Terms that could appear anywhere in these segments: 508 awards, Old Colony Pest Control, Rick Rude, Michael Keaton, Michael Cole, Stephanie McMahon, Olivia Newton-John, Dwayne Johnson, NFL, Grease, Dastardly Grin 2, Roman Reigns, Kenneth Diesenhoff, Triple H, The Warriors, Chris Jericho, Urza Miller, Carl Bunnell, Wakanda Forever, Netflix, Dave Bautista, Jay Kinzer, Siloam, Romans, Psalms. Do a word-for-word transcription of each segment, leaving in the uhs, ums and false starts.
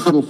You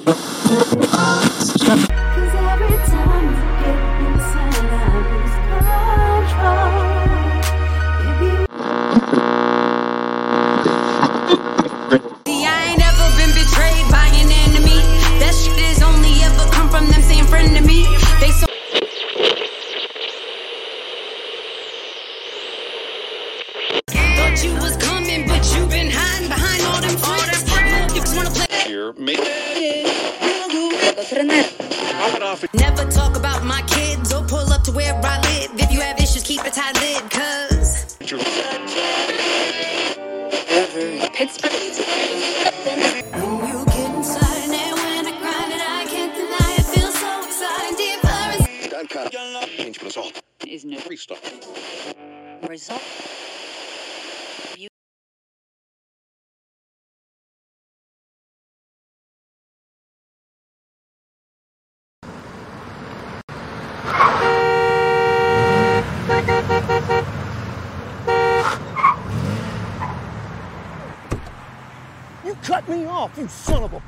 son of a b****.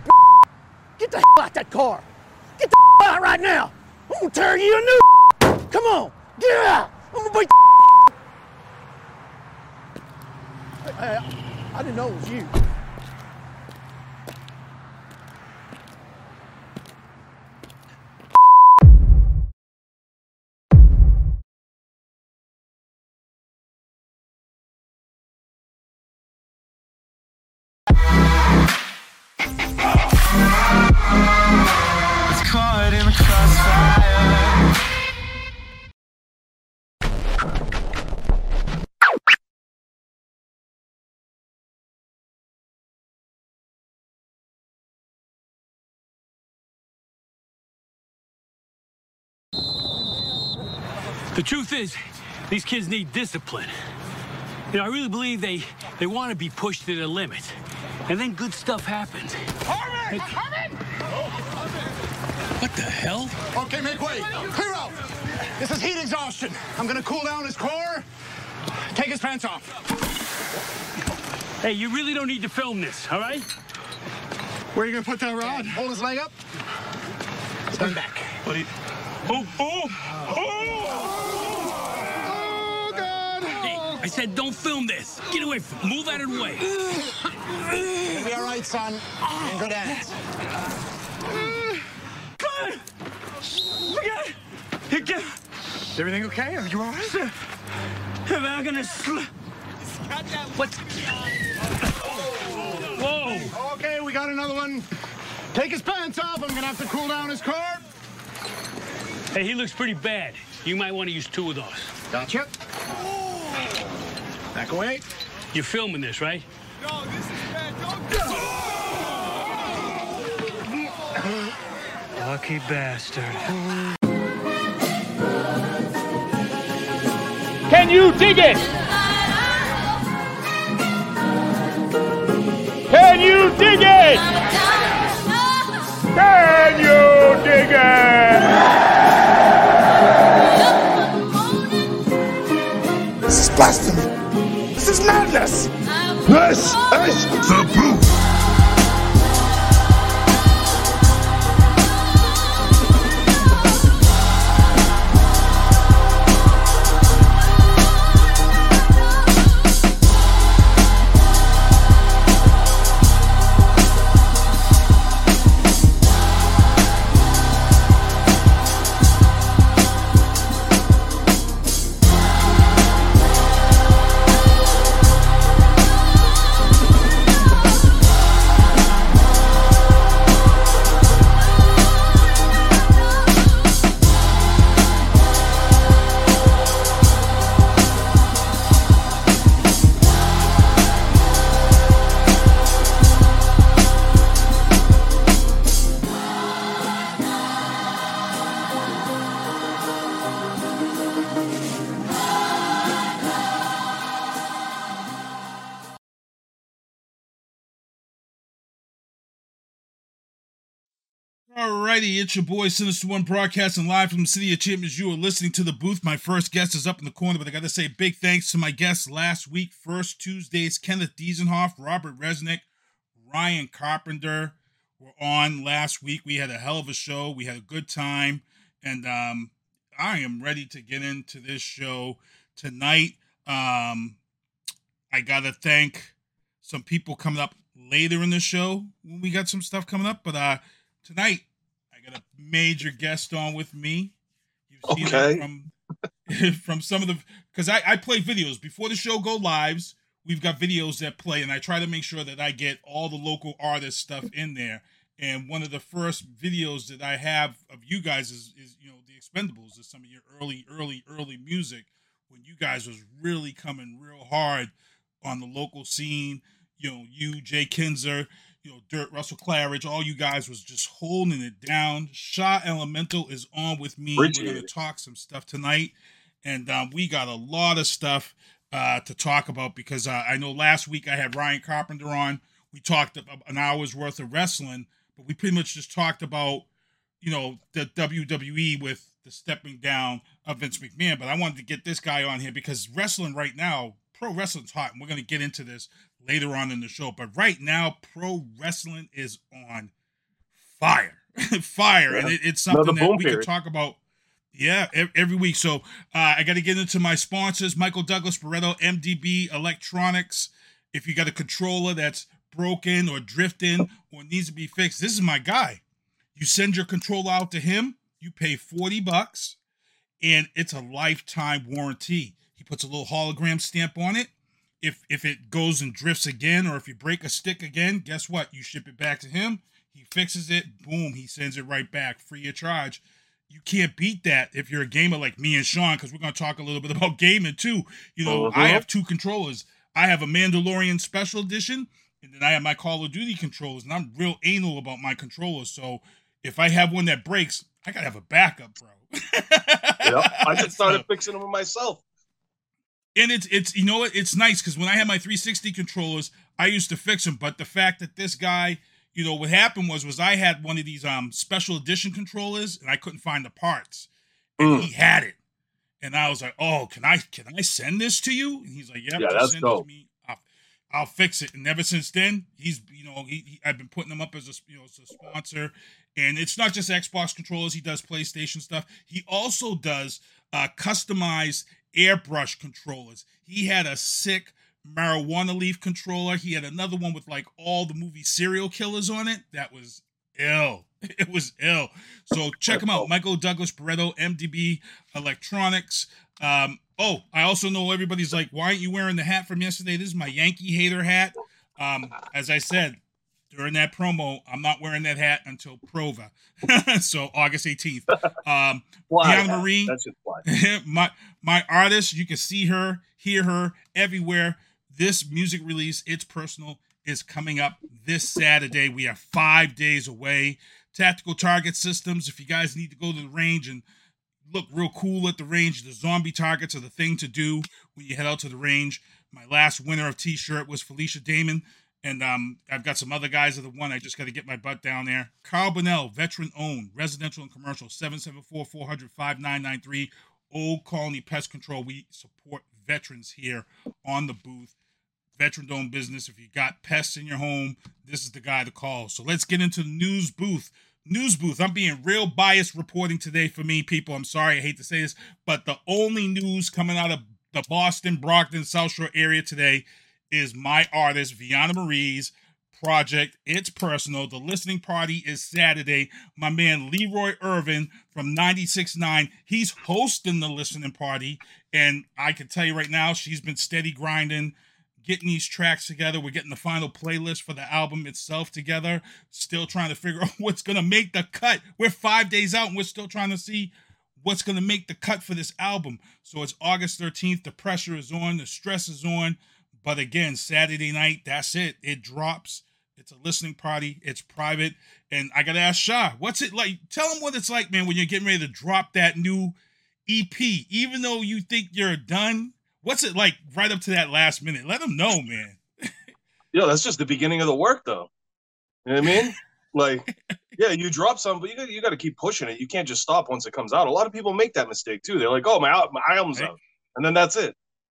Get the hell out that car. Get the hell out right now. I'm gonna tear you a new b****. Come on, get out. I'm gonna beat the hey, I, I didn't know it was you. The truth is, these kids need discipline. You know, I really believe they they want to be pushed to their limit, and then good stuff happens. Harvey! Like, Harvey! What the hell? Okay, make way. Clear out. This is heat exhaustion. I'm gonna cool down his core. Take his pants off. Hey, you really don't need to film this, all right? Where are you gonna put that rod? Hold his leg up. Stand back. What do you? Oh! Oh! Oh! I said, don't film this. Get away from it. Move out of the way. You'll be all right, son. And go dance. Good. We got it. Again. Is everything okay? Are you all right? Am I gonna slip? What? Whoa. Okay, we got another one. Take his pants off. I'm gonna have to cool down his car. Hey, he looks pretty bad. You might want to use two of those. Gotcha. Back away. You're filming this, right? No, this is bad. Don't do it. Lucky bastard. Can you dig it? Can you dig it? Can you dig it? This is blasphemy. This is madness! This is The Booth! Alrighty, it's your boy Sinister One broadcasting live from the City of Champions. You are listening to The Booth. My first guest is up in the corner, but I got to say big thanks to my guests last week, First Tuesdays, Kenneth Diesenhoff, Robert Resnick, Ryan Carpenter. were on last week. We had a hell of a show. We had a good time. And um, I am ready to get into this show tonight. Um, I got to thank some people coming up later in the show when we got some stuff coming up. But uh, tonight, I got a major guest on with me. You've seen okay. from from some of the... Because I, I play videos. Before the show go lives, we've got videos that play, and I try to make sure that I get all the local artist stuff in there. And one of the first videos that I have of you guys is, is you know, The Expendables, is some of your early, early, early music when you guys was really coming real hard on the local scene. You know, you, Jay Kinzer, you know, Dirt, Russell Claridge, all you guys was just holding it down. Shaw Elemental is on with me. Bridget. We're going to talk some stuff tonight. And um, we got a lot of stuff uh, to talk about because uh, I know last week I had Ryan Carpenter on. We talked about an hour's worth of wrestling, but we pretty much just talked about, you know, the W W E with the stepping down of Vince McMahon. But I wanted to get this guy on here because wrestling right now, pro wrestling's hot, and we're going to get into this later on in the show. But right now, pro wrestling is on fire. fire. Yeah. And it, it's something that we period. can talk about. Yeah, every week. So uh, I got to get into my sponsors. Michael Douglas Barreto, M D B Electronics. If you got a controller that's broken or drifting or needs to be fixed, this is my guy. You send your controller out to him, you pay forty bucks, and it's a lifetime warranty. He puts a little hologram stamp on it. If if it goes and drifts again, or if you break a stick again, guess what? You ship it back to him. He fixes it. Boom, he sends it right back, free of charge. You can't beat that if you're a gamer like me and Sean, because we're going to talk a little bit about gaming too. You know, uh-huh. I have two controllers. I have a Mandalorian Special Edition, and then I have my Call of Duty controllers, and I'm real anal about my controllers. So if I have one that breaks, I got to have a backup, bro. Yep. I just started so, fixing them myself. And it's, it's you know what? It's nice because when I had my three sixty controllers, I used to fix them. But the fact that this guy... You know, what happened was was I had one of these um, special edition controllers, and I couldn't find the parts. And mm. he had it. And I was like, oh, can I can I send this to you? And he's like, yeah, yeah that's send dope. It to me. I'll, I'll fix it. And ever since then, he's, you know, he, he I've been putting him up as a, you know, as a sponsor. And it's not just Xbox controllers. He does PlayStation stuff. He also does uh, customized airbrush controllers. He had a sick marijuana leaf controller. He had another one with like all the movie serial killers on it. That was ill. It was ill. So check him out. Michael Douglas Barreto, M D B Electronics. Um, oh, I also know everybody's like, why aren't you wearing the hat from yesterday? This is my Yankee hater hat. Um, as I said, during that promo, I'm not wearing that hat until Prova. So August eighteenth. Um, Deanna Marie, my, my artist, you can see her, hear her everywhere. This music release, It's Personal, is coming up this Saturday. We are five days away. Tactical Target Systems, if you guys need to go to the range and look real cool at the range, the zombie targets are the thing to do when you head out to the range. My last winner of T-shirt was Felicia Damon, and um, I've got some other guys at the one. I just got to get my butt down there. Carl Bunnell, veteran-owned, residential and commercial, seven seven four, four hundred, five nine nine three, Old Colony Pest Control. We support veterans here on The Booth. Veteran-owned business. If you got pests in your home, this is the guy to call. So let's get into the news booth. News booth. I'm being real biased reporting today for me, people. I'm sorry. I hate to say this, but the only news coming out of the Boston, Brockton, South Shore area today is my artist, Vianna Marie's project. It's Personal. The listening party is Saturday. My man Leroy Irvin from ninety-six point nine, he's hosting the listening party. And I can tell you right now, she's been steady grinding, getting these tracks together. We're getting the final playlist for the album itself together. Still trying to figure out what's going to make the cut. We're five days out and we're still trying to see what's going to make the cut for this album. So it's August thirteenth. The pressure is on. The stress is on. But again, Saturday night, that's it. It drops. It's a listening party. It's private. And I got to ask Shah, what's it like? Tell him what it's like, man, when you're getting ready to drop that new E P. Even though you think you're done, what's it like right up to that last minute? Let them know, man. Yo, that's just the beginning of the work, though. You know what I mean? Like, yeah, you drop something, but you, you got to keep pushing it. You can't just stop once it comes out. A lot of people make that mistake, too. They're like, oh, my, my album's out. And then that's it.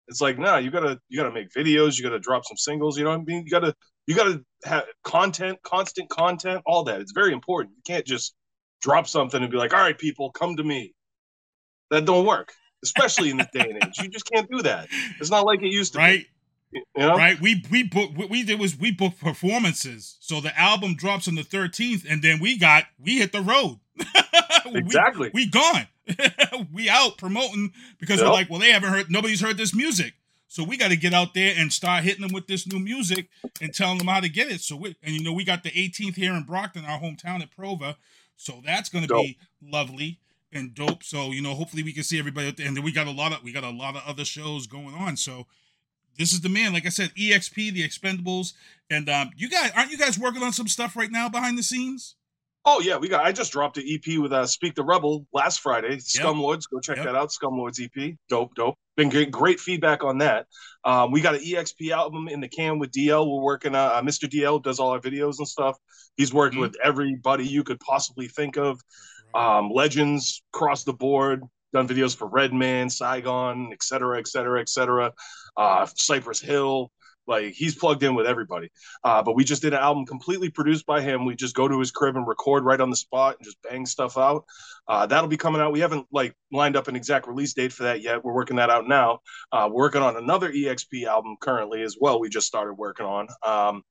It's like, no, nah, you gotta you gotta make videos, you gotta drop some singles, you know what I mean? You gotta you gotta have content, constant content, all that. It's very important. You can't just drop something and be like, all right, people, come to me. That don't work, especially in this day and age. You just can't do that. It's not like it used to right? be. You know? Right. We we booked what we did was we booked performances. So the album drops on the thirteenth, and then we got we hit the road. Exactly. We, we gone. We out promoting because yep. we're like, well, they haven't heard, nobody's heard this music, so we got to get out there and start hitting them with this new music and telling them how to get it. So we, and you know, we got the eighteenth here in Brockton, our hometown at Prova, so that's going to be lovely and dope. So you know, hopefully we can see everybody out there. And then we got a lot of we got a lot of other shows going on. So this is the man, like I said, E X P, the Expendables, and um, you guys aren't you guys working on some stuff right now behind the scenes? Oh, yeah, we got. I just dropped an E P with uh, Speak the Rebel last Friday. Yep. Scum Lords, go check yep. that out. Scum Lords E P. Dope, dope. Been getting great feedback on that. Um, we got an E X P album in the can with D L. We're working on uh, Mister D L, does all our videos and stuff. He's working mm-hmm. with everybody you could possibly think of. Um, legends across the board. Done videos for Redman, Saigon, et cetera, et cetera, et cetera. Uh, Cypress Hill. Like, he's plugged in with everybody. Uh, but we just did an album completely produced by him. We just go to his crib and record right on the spot and just bang stuff out. Uh, that'll be coming out. We haven't, like, lined up an exact release date for that yet. We're working that out now. Uh, we're working on another E X P album currently as well. We just started working on. Um,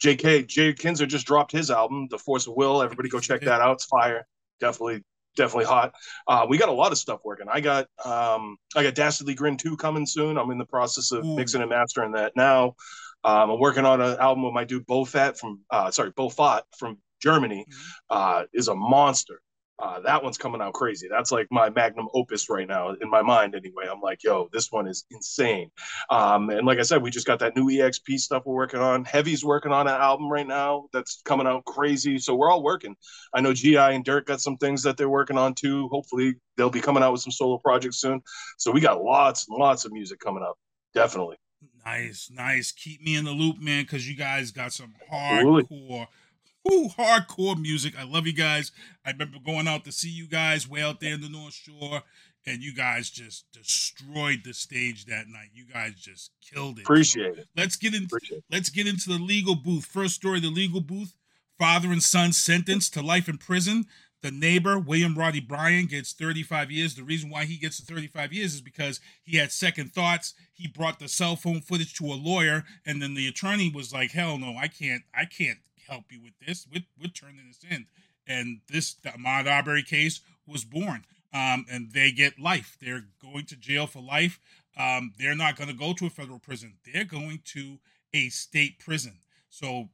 J K, Jay Kinzer just dropped his album, The Force of Will. Everybody go check that out. It's fire. Definitely. Definitely hot. Uh, we got a lot of stuff working. I got um, I got Dastardly Grin two coming soon. I'm in the process of Ooh. mixing and mastering that now. Um, I'm working on an album with my dude Bo Fat from uh, sorry Bo Fat from Germany. Uh, is a monster. Uh, that one's coming out crazy. That's like my magnum opus right now in my mind. Anyway, I'm like, yo, this one is insane. Um, and like I said, we just got that new E X P stuff we're working on. Heavy's working on an album right now that's coming out crazy. So we're all working. I know G I and Dirk got some things that they're working on too. Hopefully they'll be coming out with some solo projects soon. So we got lots and lots of music coming up. Definitely. Nice, nice. Keep me in the loop, man, because you guys got some hardcore. Absolutely. Ooh, hardcore music. I love you guys. I remember going out to see you guys way out there in the North Shore, and you guys just destroyed the stage that night. You guys just killed it. Appreciate so it. Let's get into Appreciate let's get into the legal booth. First story, the legal booth. Father and son sentenced to life in prison. The neighbor, William Roddy Bryan, gets thirty-five years. The reason why he gets the thirty-five years is because he had second thoughts. He brought the cell phone footage to a lawyer, and then the attorney was like, hell no, I can't, I can't. help you with this. We're, we're turning this in. And this, the Ahmaud Arbery case was born. Um, and they get life. They're going to jail for life. Um, they're not going to go to a federal prison. They're going to a state prison. So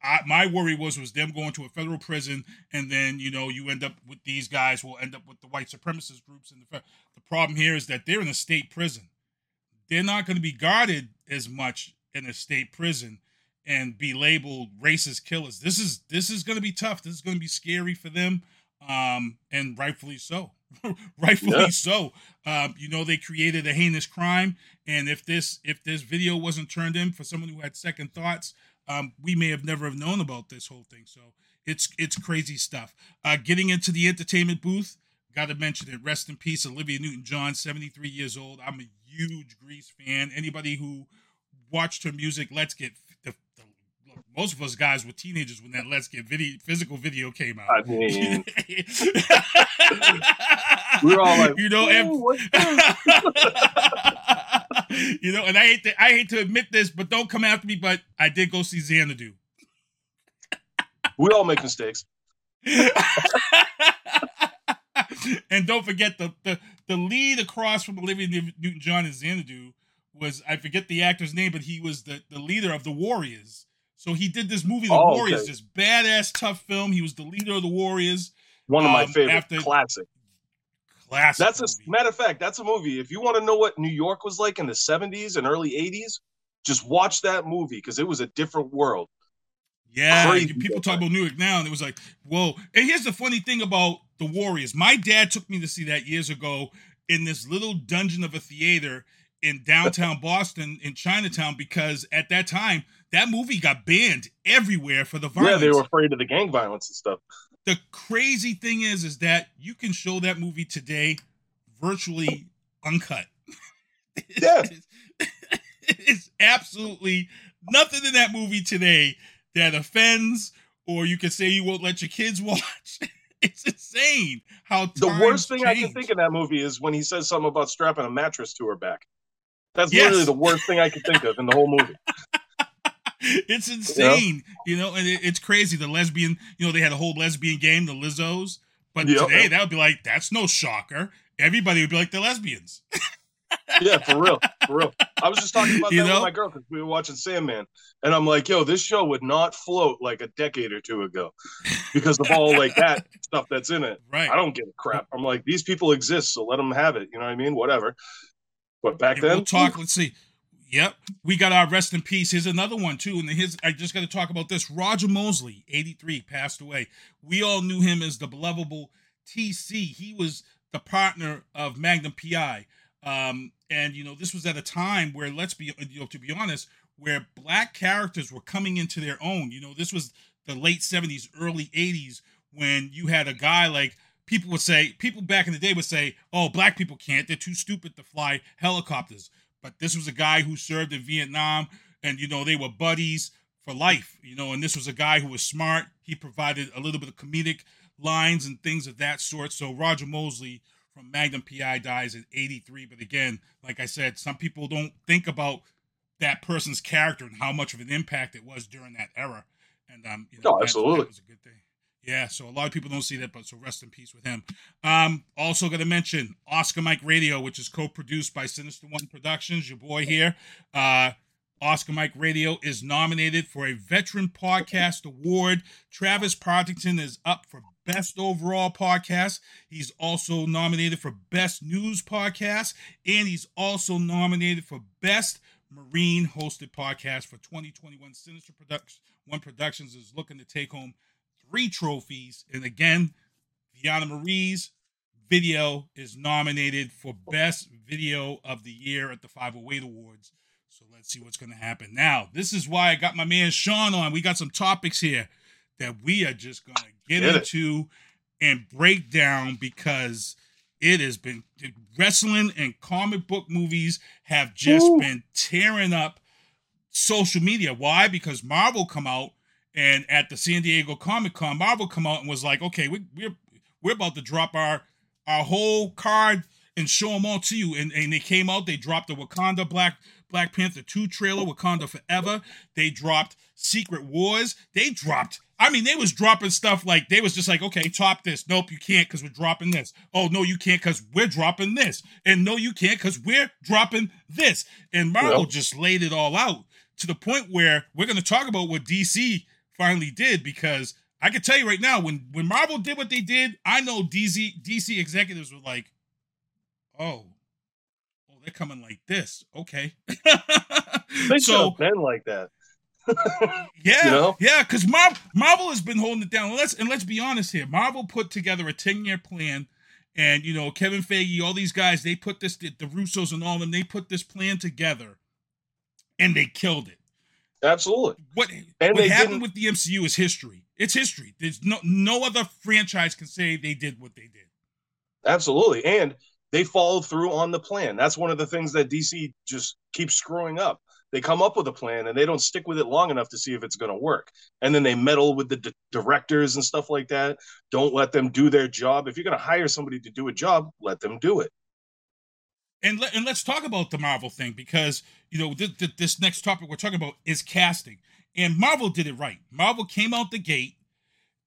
I, my worry was, was them going to a federal prison. And then, you know, you end up with these guys will end up with the white supremacist groups. And the, the problem here is that they're in a state prison. They're not going to be guarded as much in a state prison and be labeled racist killers. This is this is going to be tough. This is going to be scary for them, um, and rightfully so. rightfully yeah. so. Um, you know, they created a heinous crime, and if this if this video wasn't turned in for someone who had second thoughts, um, we may have never have known about this whole thing. So it's it's crazy stuff. Uh, getting into the entertainment booth, got to mention it. Rest in peace, Olivia Newton-John, seventy-three years old. I'm a huge Grease fan. Anybody who watched her music, let's get. Most of us guys were teenagers when that Let's Get video, physical video came out. I mean, we were all like, you know, and, you know, and I hate to, I hate to admit this, but don't come after me. But I did go see Xanadu. We all make mistakes. And don't forget the, the the lead across from Olivia Newton-John in Xanadu was, I forget the actor's name, but he was the, the leader of the Warriors. So he did this movie, The oh, Warriors, okay. This badass, tough film. He was the leader of The Warriors. One of my um, favorite. After... Classic. Classic That's movie. A matter of fact, that's a movie. If you want to know what New York was like in the seventies and early eighties, just watch that movie because it was a different world. Yeah, Crazy people talk about New York now, and it was like, whoa. And here's the funny thing about The Warriors. My dad took me to see that years ago in this little dungeon of a theater in downtown Boston in Chinatown because at that time, that movie got banned everywhere for the violence. Yeah, they were afraid of the gang violence and stuff. The crazy thing is, is that you can show that movie today virtually uncut. Yeah. It's absolutely nothing in that movie today that offends, or you could say you won't let your kids watch. It's insane how times the worst thing change. I can think of that movie is when he says something about strapping a mattress to her back. That's yes. literally the worst thing I could think of in the whole movie. It's insane, yeah. you know, and it, it's crazy. The lesbian, you know, they had a whole lesbian game, the Lizzos, but yep. today that would be like, that's no shocker. Everybody would be like, they're lesbians. Yeah, for real, for real. I was just talking about you that know? with my girl because we were watching Sandman, and I'm like, yo, this show would not float like a decade or two ago because of all like that stuff that's in it. Right. I don't give a crap. I'm like, these people exist, so let them have it. You know what I mean? Whatever. But back and then, we'll talk. Let's see. Yep, we got our rest in peace. Here's another one too, and his. I just got to talk about this. Roger Mosley, eighty-three, passed away. We all knew him as the lovable T C. He was the partner of Magnum P I. Um, and you know, this was at a time where, let's be, you know, to be honest, where black characters were coming into their own. You know, this was the late seventies, early eighties, when you had a guy like people would say, people back in the day would say, "Oh, black people can't; they're too stupid to fly helicopters." But this was a guy who served in Vietnam, and, you know, they were buddies for life, you know, and this was a guy who was smart. He provided a little bit of comedic lines and things of that sort. So Roger Mosley from Magnum P I dies at eighty-three. But again, like I said, some people don't think about that person's character and how much of an impact it was during that era. And um, you know, oh, absolutely. That was a good thing. Yeah, so a lot of people don't see that, but so rest in peace with him. Um, also going to mention Oscar Mike Radio, which is co-produced by Sinister One Productions, your boy here. Uh, Oscar Mike Radio is nominated for a Veteran Podcast Award. Travis Partington is up for Best Overall Podcast. He's also nominated for Best News Podcast, and he's also nominated for Best Marine Hosted Podcast for twenty twenty-one. Sinister One Productions is looking to take home three trophies, and again, Vianna Marie's video is nominated for Best Video of the Year at the five oh eight Awards. So let's see what's going to happen. Now, this is why I got my man Sean on. We got some topics here that we are just going to get yeah. into and break down, because it has been, wrestling and comic book movies have just Ooh. been tearing up social media. Why? Because Marvel come out, and at the San Diego Comic-Con, Marvel come out and was like, okay, we, we're we're about to drop our our whole card and show them all to you. And, and they came out, they dropped the Wakanda Black Black Panther two trailer, Wakanda Forever. They dropped Secret Wars. They dropped, I mean, they was dropping stuff like, they was just like, okay, top this. Nope, you can't because we're dropping this. Oh, no, you can't because we're dropping this. And no, you can't because we're dropping this. And Marvel yep. just laid it all out to the point where we're going to talk about what D C finally did, because I can tell you right now, when, when Marvel did what they did, I know D C D C executives were like, oh, oh, they're coming like this. Okay. They so, should have been like that. yeah. You know? Yeah. Cause Mar- Marvel has been holding it down. Let's, and let's be honest here. Marvel put together a ten year plan, and, you know, Kevin Feige, all these guys, they put this, the, the Russos and all of them, they put this plan together and they killed it. Absolutely. What and what happened with the M C U is history. It's history. There's no no other franchise can say they did what they did. Absolutely. And they followed through on the plan. That's one of the things that D C just keeps screwing up. They come up with a plan and they don't stick with it long enough to see if it's going to work. And then they meddle with the d- directors and stuff like that. Don't let them do their job. If you're going to hire somebody to do a job, let them do it. And, let, and let's talk about the Marvel thing, because, you know, th- th- this next topic we're talking about is casting. And Marvel did it right. Marvel came out the gate.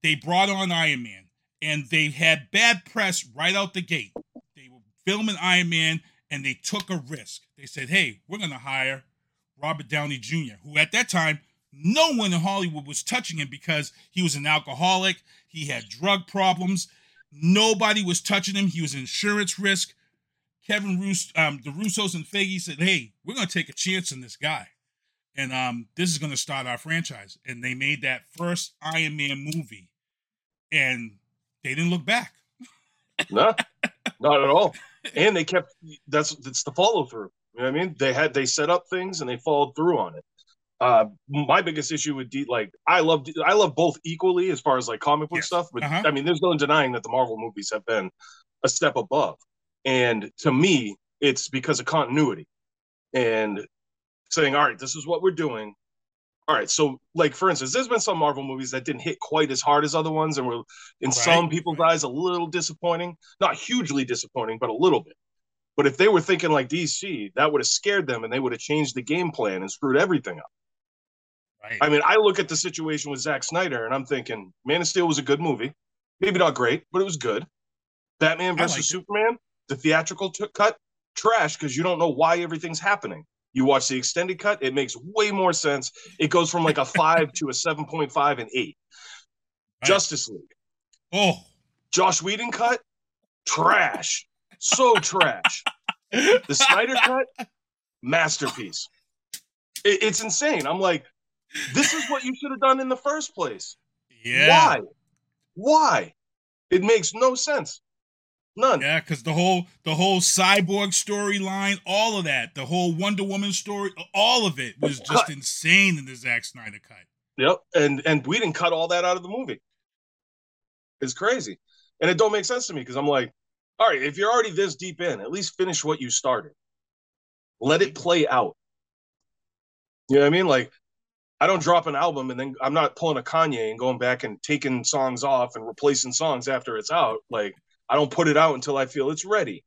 They brought on Iron Man. And they had bad press right out the gate. They were filming Iron Man, and they took a risk. They said, hey, we're going to hire Robert Downey Junior, who at that time, no one in Hollywood was touching him because he was an alcoholic. He had drug problems. Nobody was touching him. He was an insurance risk. Kevin Russo, um, the Russos and Feige said, hey, we're going to take a chance on this guy. And um, this is going to start our franchise. And they made that first Iron Man movie. And they didn't look back. No, not at all. And they kept, that's, that's the follow through. You know what I mean? They had, they set up things and they followed through on it. Uh, my biggest issue with D, like, I love, I love both equally as far as like comic book yes. stuff. But uh-huh. I mean, there's no denying that the Marvel movies have been a step above. And to me, it's because of continuity. and saying, all right, this is what we're doing. All right, so like for instance, there's been some Marvel movies that didn't hit quite as hard as other ones, and were in right. some people's eyes a little disappointing, not hugely disappointing, but a little bit. But if they were thinking like D C, that would have scared them, and they would have changed the game plan and screwed everything up. Right. I mean, I look at the situation with Zack Snyder, and I'm thinking, Man of Steel was a good movie, maybe not great, but it was good. Batman versus Superman, the theatrical t- cut, trash because you don't know why everything's happening. You watch the extended cut, it makes way more sense. It goes from like a five to a seven point five and eight. Right. Justice League. Oh. Joss Whedon cut, trash. So trash. The Snyder cut, masterpiece. It, it's insane. I'm like, this is what you should have done in the first place. Yeah. Why? Why? It makes no sense. None. Yeah, because the whole the whole Cyborg storyline, all of that, the whole Wonder Woman story, all of it was just cut. Insane in the Zack Snyder cut. Yep, and and we didn't cut all that out of the movie. It's crazy, and it don't make sense to me because I'm like, all right, if you're already this deep in, at least finish what you started. Let it play out. You know what I mean? Like, I don't drop an album and then I'm not pulling a Kanye and going back and taking songs off and replacing songs after it's out, like. I don't put it out until I feel it's ready.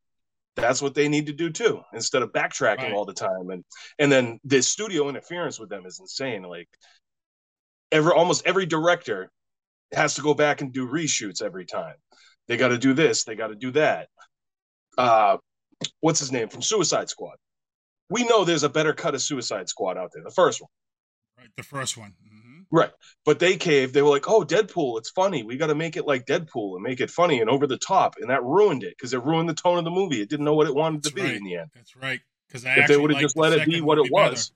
That's what they need to do too, instead of backtracking right. all the time. And and then the studio interference with them is insane. Like every almost every director has to go back and do reshoots every time. They got to do this. They got to do that. Uh, what's his name from Suicide Squad? We know there's a better cut of Suicide Squad out there. The first one. Right. The first one. Right. But they caved. They were like, oh, Deadpool, it's funny. We got to make it like Deadpool and make it funny and over the top. And that ruined it because it ruined the tone of the movie. It didn't know what it wanted That's to be right. in the end. That's right. Because if they would have just let it be what it was.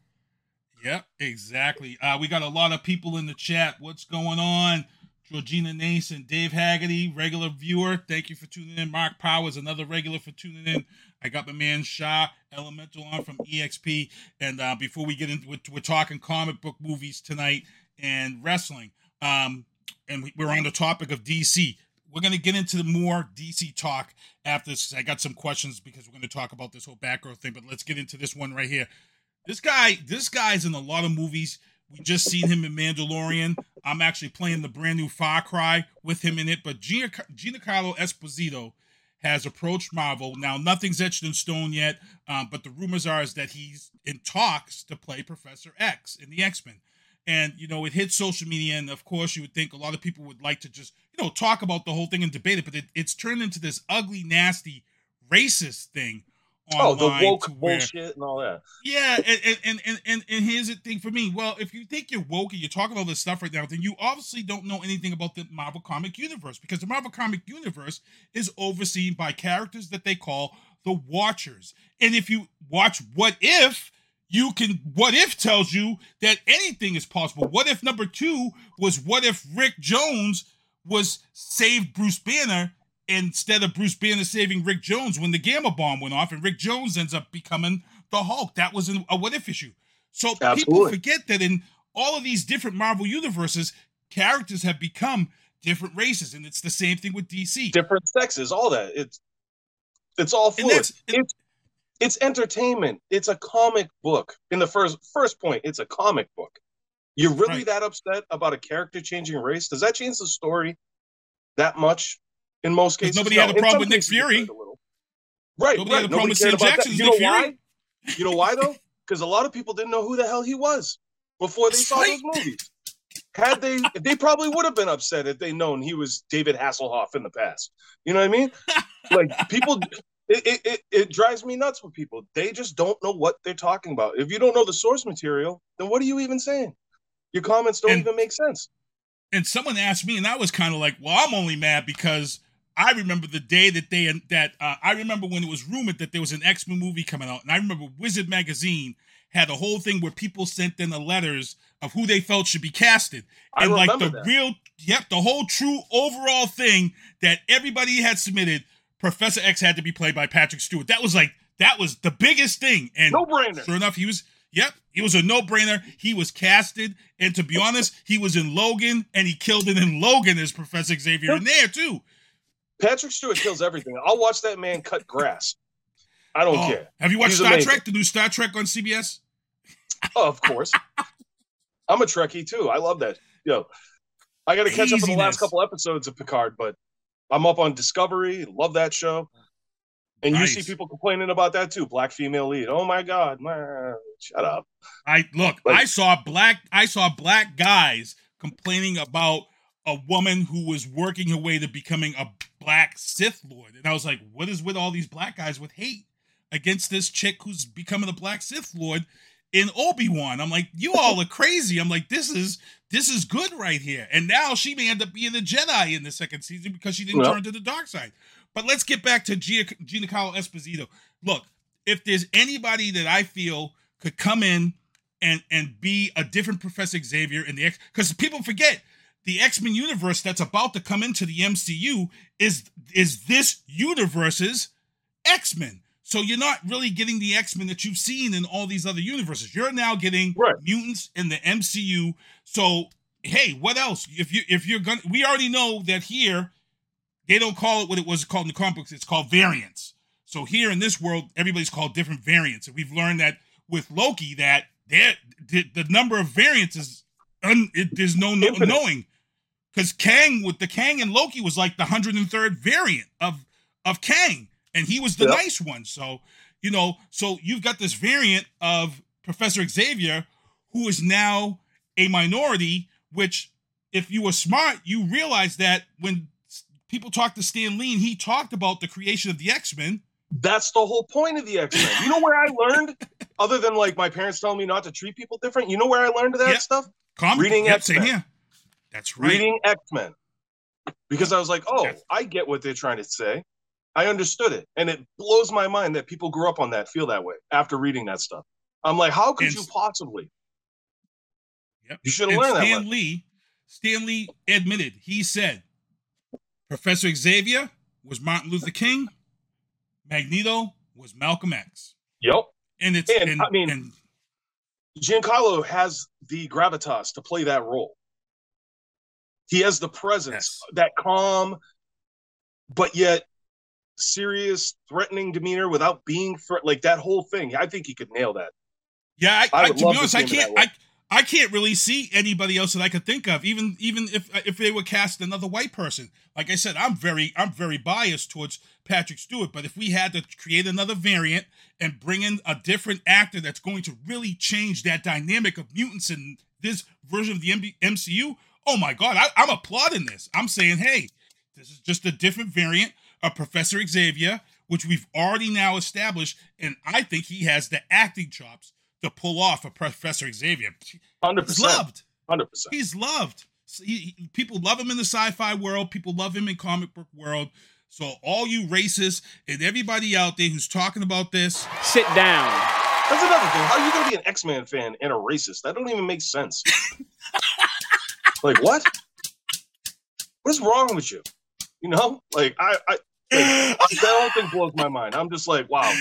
Better. Yeah, exactly. Uh, we got a lot of people in the chat. What's going on? Georgina Nace and Dave Haggerty, regular viewer. Thank you for tuning in. Mark Powers, another regular for tuning in. I got my man Shah Elemental on from E X P. And uh, before we get into it, we're, we're talking comic book movies tonight. And wrestling, um, and we, we're on the topic of D C. We're going to get into the more D C talk after this. I got some questions because we're going to talk about this whole Batgirl thing, but let's get into this one right here. This guy, this guy's in a lot of movies. We just seen him in Mandalorian. I'm actually playing the brand new Far Cry with him in it. But Giancarlo Esposito has approached Marvel. Now, nothing's etched in stone yet, um, but the rumors are is that he's in talks to play Professor X in the X Men. And, you know, it hit social media. And, of course, you would think a lot of people would like to just, you know, talk about the whole thing and debate it. But it, it's turned into this ugly, nasty, racist thing. Oh, the woke where, bullshit and all that. Yeah. And, and, and, and, and here's the thing for me. Well, if you think you're woke and you're talking about this stuff right now, then you obviously don't know anything about the Marvel Comic Universe. Because the Marvel Comic Universe is overseen by characters that they call the Watchers. And if you watch What If... You can, What If tells you that anything is possible. What If number two was what if Rick Jones was saved Bruce Banner instead of Bruce Banner saving Rick Jones when the gamma bomb went off and Rick Jones ends up becoming the Hulk. That was a What If issue. So Absolutely. People forget that in all of these different Marvel universes, characters have become different races. And it's the same thing with D C. Different sexes, all that. It's, it's all fluid. It's entertainment. It's a comic book. In the first first point, it's a comic book. You're really right. that upset about a character changing race? Does that change the story that much in most cases? Nobody no. had a problem with Nick Fury. Right, Nobody right. had a problem Nobody with Sam Jackson. You know Nick why? Fury? You know why, though? Because a lot of people didn't know who the hell he was before they That's saw right. those movies. Had they, they probably would have been upset if they known he was David Hasselhoff in the past. You know what I mean? Like, people... It, it it it drives me nuts with people. They just don't know what they're talking about. If you don't know the source material, then what are you even saying? Your comments don't and, even make sense. And someone asked me, and I was kind of like, well, I'm only mad because I remember the day that they, that uh, I remember when it was rumored that there was an X Men movie coming out. And I remember Wizard Magazine had a whole thing where people sent in the letters of who they felt should be casted. And I like the that. real, yep, the whole true overall thing that everybody had submitted, Professor X had to be played by Patrick Stewart. That was like, that was the biggest thing. And no-brainer. Sure enough, he was, yep, he was a no-brainer. He was casted. And to be honest, he was in Logan, and he killed it in Logan as Professor Xavier in there, too. Patrick Stewart kills everything. I'll watch that man cut grass. I don't oh, care. Have you watched He's Star amazing. Trek, the new Star Trek on C B S? Oh, of course. I'm a Trekkie, too. I love that. Yo, I got to catch up on the last couple episodes of Picard, but I'm up on Discovery. Love that show. And nice. You see people complaining about that, too. Black female lead. Oh, my God. Man, shut up. I Look, but, I saw black. I saw black guys complaining about a woman who was working her way to becoming a black Sith Lord. And I was like, what is with all these black guys with hate against this chick who's becoming a black Sith Lord in Obi-Wan? I'm like, you all are crazy. I'm like, this is this is good right here. And now she may end up being a Jedi in the second season because she didn't well. turn to the dark side. But let's get back to Giancarlo Esposito. Look, if there's anybody that I feel could come in and, and be a different Professor Xavier in the X, because people forget the X Men universe that's about to come into the M C U is is this universe's X Men. So you're not really getting the X Men that you've seen in all these other universes. You're now getting right. mutants in the M C U. So hey, what else? If you if you're gonna, we already know that here. They don't call it what it was called in the comic books. It's called variants. So here in this world, everybody's called different variants. And we've learned that with Loki, that the, the number of variants is, un, it, there's no, no knowing. Because Kang, with the Kang and Loki was like the one hundred third variant of, of Kang. And he was the yep. nice one. So, you know, so you've got this variant of Professor Xavier, who is now a minority, which if you were smart, you realize that when people talk to Stan Lee, and he talked about the creation of the X-Men. That's the whole point of the X-Men. You know where I learned, other than like my parents telling me not to treat people different, you know where I learned that yep. stuff? Com- Reading yep, X-Men. Yeah. That's right. Reading X-Men. Because I was like, oh, yes. I get what they're trying to say. I understood it. And it blows my mind that people grew up on that, feel that way after reading that stuff. I'm like, how could and, you possibly? Yep. You should have learned Stan that Lee, Stan Lee admitted, he said, Professor Xavier was Martin Luther King. Magneto was Malcolm X. Yep. And it's and, and I mean and, Giancarlo has the gravitas to play that role. He has the presence, yes. that calm, but yet serious, threatening demeanor without being threat- like that whole thing. I think he could nail that. Yeah, I, I, I to be honest, I can't I I can't really see anybody else that I could think of, even even if if they would cast another white person. Like I said, I'm very I'm very biased towards Patrick Stewart, but if we had to create another variant and bring in a different actor that's going to really change that dynamic of mutants in this version of the M C U, oh my God, I, I'm applauding this. I'm saying, hey, this is just a different variant of Professor Xavier, which we've already now established, and I think he has the acting chops to pull off a Professor Xavier. one hundred percent. He's loved. one hundred percent. He's loved. He, he, people love him in the sci-fi world. People love him in comic book world. So all you racists and everybody out there who's talking about this, sit down. That's another thing. How are you going to be an X-Men fan and a racist? That don't even make sense. Like, what? What is wrong with you? You know? Like, I, I like, that whole thing blows my mind. I'm just like, wow.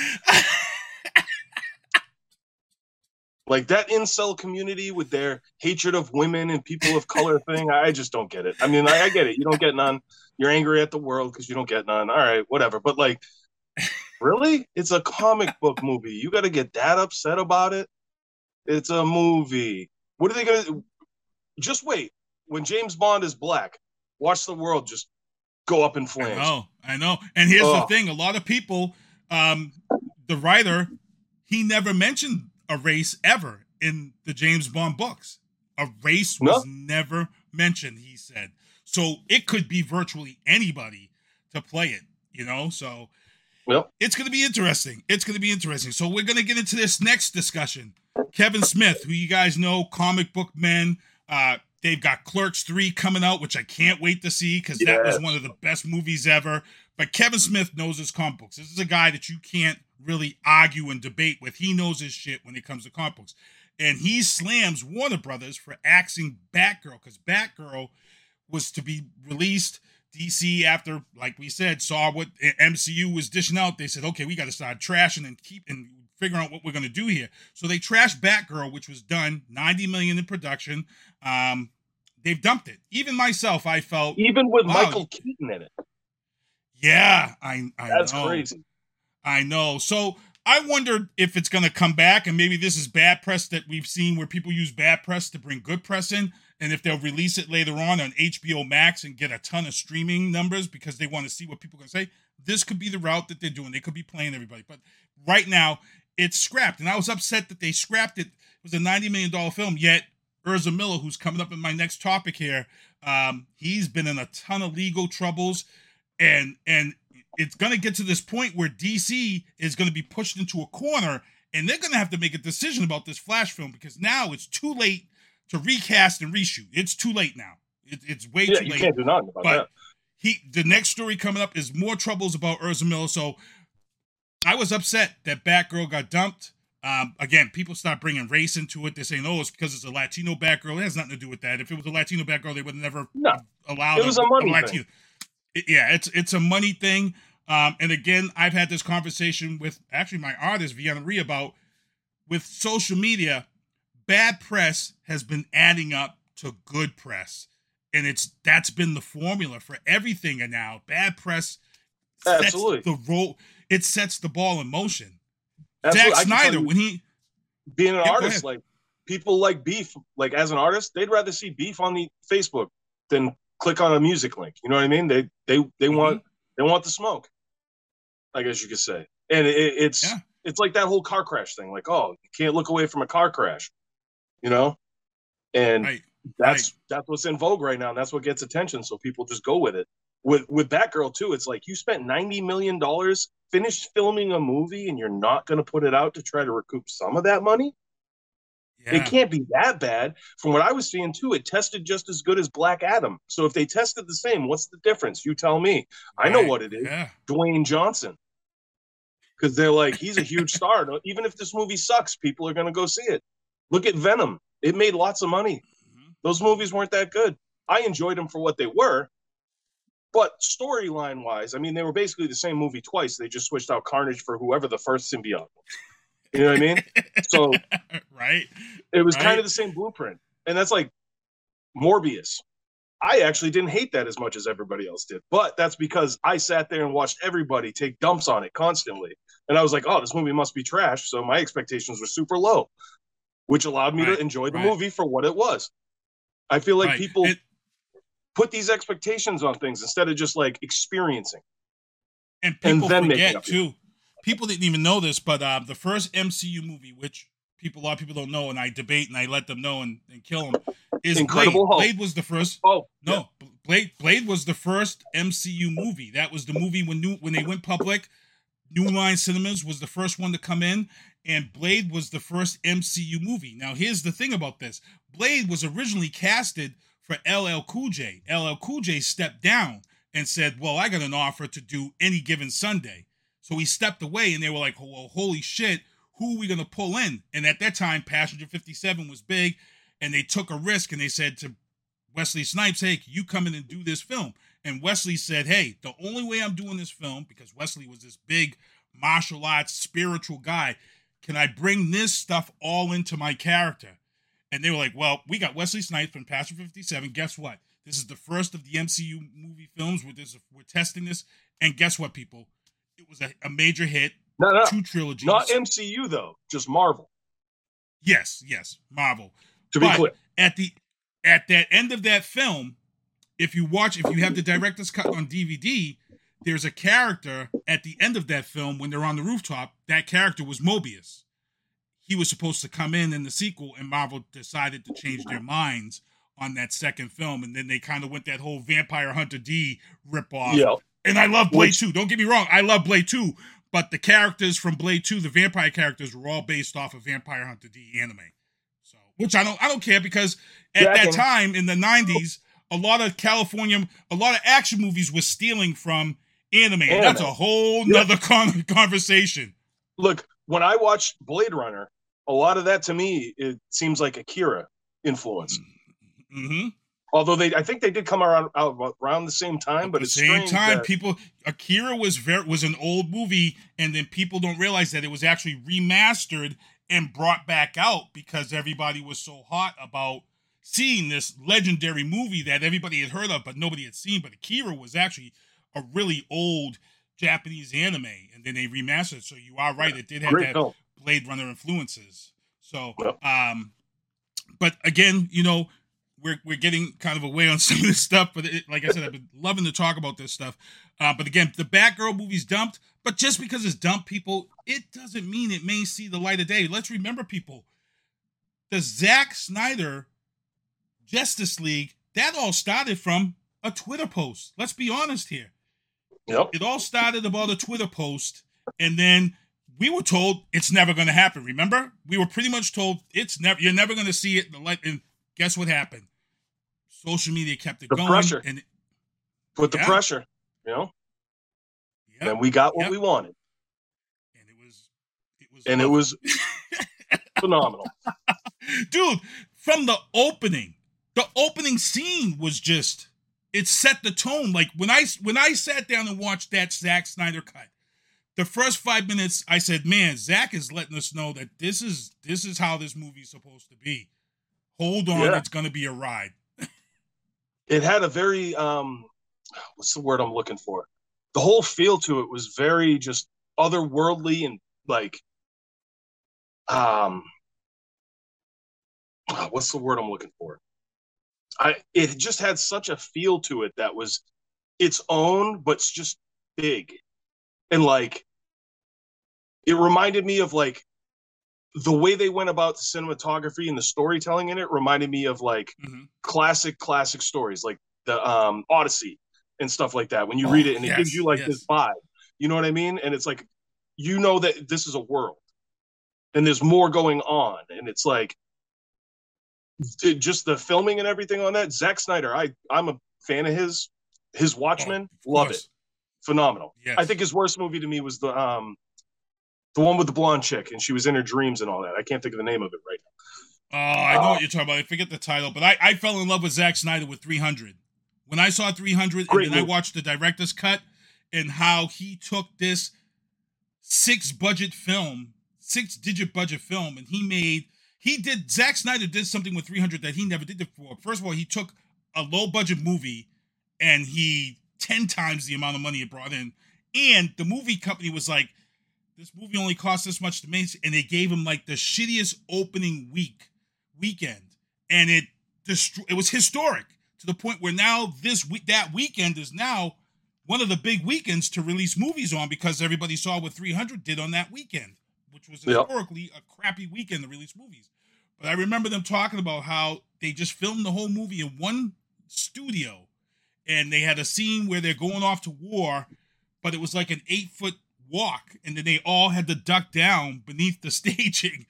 Like, that incel community with their hatred of women and people of color thing, I just don't get it. I mean, I, I get it. You don't get none. You're angry at the world because you don't get none. All right, whatever. But, like, really? It's a comic book movie. You got to get that upset about it? It's a movie. What are they going to – just wait. When James Bond is black, watch the world just go up in flames. I know. I know. And here's Ugh. the thing. A lot of people, um, the writer, he never mentioned – a race ever in the James Bond books. A race was no. never mentioned, he said. So it could be virtually anybody to play it, you know? So no. it's going to be interesting. It's going to be interesting. So we're going to get into this next discussion. Kevin Smith, who you guys know, comic book men. Uh, they've got Clerks three coming out, which I can't wait to see because yeah. that was one of the best movies ever. But Kevin Smith knows his comic books. This is a guy that you can't really argue and debate with. He knows his shit when it comes to comic books. And he slams Warner Brothers for axing Batgirl because Batgirl was to be released. D C, after, like we said, saw what M C U was dishing out. They said, okay, we got to start trashing and keep and figuring out what we're going to do here. So they trashed Batgirl, which was done, ninety million dollars in production. Um, they've dumped it. Even myself, I felt. Even with wow, Michael Keaton in it. Yeah, I, I That's know. That's crazy. I know. So I wondered if it's going to come back, and maybe this is bad press that we've seen where people use bad press to bring good press in, and if they'll release it later on on H B O Max and get a ton of streaming numbers because they want to see what people are going to say. This could be the route that they're doing. They could be playing everybody. But right now, it's scrapped, and I was upset that they scrapped it. It was a ninety million dollars film, yet Urza Miller, who's coming up in my next topic here, um, he's been in a ton of legal troubles, and and it's going to get to this point where D C is going to be pushed into a corner, and they're going to have to make a decision about this Flash film because now it's too late to recast and reshoot. It's too late now. It, it's way yeah, too you late. Can't do nothing about but that. He, the next story coming up is more troubles about Urza Miller, so I was upset that Batgirl got dumped. Um, again, people start bringing race into it. They're saying, oh, it's because it's a Latino Batgirl. It has nothing to do with that. If it was a Latino Batgirl, they would never no, allow it. It was a money a thing. It, yeah, it's it's a money thing. Um, and again, I've had this conversation with actually my artist, Vianna Rhee, about with social media, bad press has been adding up to good press. And it's that's been the formula for everything now. Bad press sets Absolutely. the role. It sets the ball in motion. Absolutely. Zack Snyder, you, when he being an yeah, artist, like people like beef, like as an artist, they'd rather see beef on the Facebook than click on a music link. You know what I mean? They they they mm-hmm. want they want the smoke, I guess you could say. And it, it's yeah. it's like that whole car crash thing. Like, oh, you can't look away from a car crash, you know? And right. that's right. that's what's in vogue right now. And that's what gets attention. So people just go with it. With with Batgirl too, it's like you spent ninety million dollars, finished filming a movie, and you're not going to put it out to try to recoup some of that money? Yeah. It can't be that bad. From what I was seeing too, it tested just as good as Black Adam. So if they tested the same, what's the difference? You tell me. Right. I know what it is. Yeah. Dwayne Johnson. Because they're like, he's a huge star. Even if this movie sucks, people are going to go see it. Look at Venom. It made lots of money. Mm-hmm. Those movies weren't that good. I enjoyed them for what they were. But storyline-wise, I mean, they were basically the same movie twice. They just switched out Carnage for whoever the first symbiote was. You know what I mean? So right, it was right. kind of the same blueprint. And that's like Morbius. I actually didn't hate that as much as everybody else did. But that's because I sat there and watched everybody take dumps on it constantly. And I was like, oh, this movie must be trash. So my expectations were super low, which allowed me right. to enjoy the right. movie for what it was. I feel like right. people... It- Put these expectations on things instead of just like experiencing. And people and then forget too. People didn't even know this, but uh, the first M C U movie, which people a lot of people don't know, and I debate and I let them know and, and kill them, is Incredible Blade. Hulk. Blade was the first. Oh no, yeah. Blade Blade was the first M C U movie. That was the movie when new when they went public. New Line Cinemas was the first one to come in, and Blade was the first M C U movie. Now here's the thing about this: Blade was originally casted for L L Cool J. L L Cool J stepped down and said, well, I got an offer to do Any Given Sunday. So he stepped away, and they were like, well, holy shit, who are we going to pull in? And at that time, Passenger fifty-seven was big, and they took a risk, and they said to Wesley Snipes, hey, can you come in and do this film? And Wesley said, hey, the only way I'm doing this film, because Wesley was this big martial arts spiritual guy, can I bring this stuff all into my character? And they were like, well, we got Wesley Snipes from Passenger fifty-seven. Guess what? This is the first of the M C U movie films where this, we're testing this. And guess what, people? It was a, a major hit. No, no. Two trilogies. Not M C U, though. Just Marvel. Yes, yes. Marvel. To but be clear. At, the, at that end of that film, if you watch, if you have the director's cut on D V D, there's a character at the end of that film when they're on the rooftop. That character was Mobius. He was supposed to come in in the sequel, and Marvel decided to change their minds on that second film. And then they kind of went that whole Vampire Hunter D ripoff. Yeah. And I love Blade Which, two. Don't get me wrong. I love Blade two, but the characters from Blade two, the vampire characters, were all based off of Vampire Hunter D anime. So, which I don't, I don't care because at yeah, that time in the nineties, a lot of California, a lot of action movies were stealing from anime. anime. And that's a whole yeah. nother con- conversation. Look, when I watched Blade Runner, a lot of that to me, it seems like Akira influence. Mm-hmm. Although they, I think they did come around, out around the same time, At but the it's same time that... people Akira was very, was an old movie, and then people don't realize that it was actually remastered and brought back out because everybody was so hot about seeing this legendary movie that everybody had heard of but nobody had seen. But Akira was actually a really old Japanese anime, and then they remastered it. So you are right; it did have Great that film. Blade Runner influences. So, yeah. um, but again, you know, we're we're getting kind of away on some of this stuff. But it, like I said, I've been loving to talk about this stuff. Uh, but again, the Batgirl movie's dumped. But just because it's dumped, people, it doesn't mean it may see the light of day. Let's remember, people, the Zack Snyder Justice League, that all started from a Twitter post. Let's be honest here. Yep. It all started about a Twitter post, and then we were told it's never going to happen. Remember, we were pretty much told it's never. You're never going to see it. The light, and guess what happened? Social media kept it the going. Pressure. And it, put yeah. the pressure. You know. Yep. And we got what yep. we wanted. And it was. It was. And awesome. It was phenomenal, dude. From the opening, the opening scene was just. It set the tone. Like when I when I sat down and watched that Zack Snyder cut, the first five minutes, I said, "Man, Zack is letting us know that this is this is how this movie is supposed to be. Hold on, yeah. it's going to be a ride." It had a very um, what's the word I'm looking for? The whole feel to it was very just otherworldly and like um, what's the word I'm looking for? I, it just had such a feel to it that was its own, but it's just big. And, like, it reminded me of, like, the way they went about the cinematography and the storytelling in it reminded me of, like, mm-hmm. classic, classic stories, like the um, Odyssey and stuff like that. When you oh, read it and yes, it gives you, like, yes. this vibe. You know what I mean? And it's, like, you know that this is a world. And there's more going on. And it's, like... It, just the filming and everything on that. Zack Snyder, I, I'm a fan of his. His Watchmen, oh, love it. Phenomenal. Yes. I think his worst movie to me was the um, the one with the blonde chick, and she was in her dreams and all that. I can't think of the name of it right now. Oh, I know uh, what you're talking about. I forget the title, but I, I fell in love with Zack Snyder with three hundred. When I saw three hundred, and then movie. I watched the director's cut and how he took this six-budget film, six-digit budget film, and he made... He did, Zack Snyder did something with three hundred that he never did before. First of all, he took a low-budget movie and he ten times the amount of money it brought in. And the movie company was like, this movie only cost this much to make. And they gave him like the shittiest opening week, weekend. And it destro- it was historic to the point where now this week, that weekend is now one of the big weekends to release movies on because everybody saw what three hundred did on that weekend. Which was historically yep. a crappy weekend to release movies. But I remember them talking about how they just filmed the whole movie in one studio and they had a scene where they're going off to war, but it was like an eight foot walk. And then they all had to duck down beneath the staging.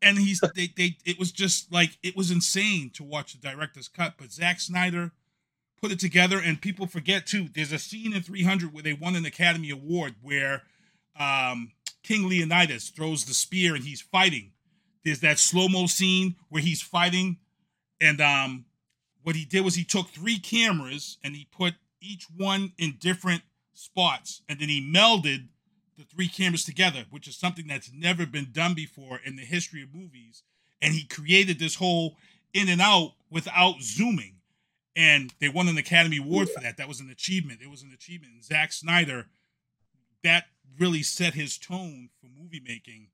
And he's, they, they, it was just like, it was insane to watch the director's cut, but Zack Snyder put it together. And people forget too, there's a scene in three hundred where they won an Academy Award where, um, King Leonidas throws the spear and he's fighting. There's that slow-mo scene where he's fighting. And um, what he did was he took three cameras and he put each one in different spots. And then he melded the three cameras together, which is something that's never been done before in the history of movies. And he created this whole in and out without zooming. And they won an Academy Award for that. That was an achievement. It was an achievement. And Zack Snyder, that really set his tone for movie making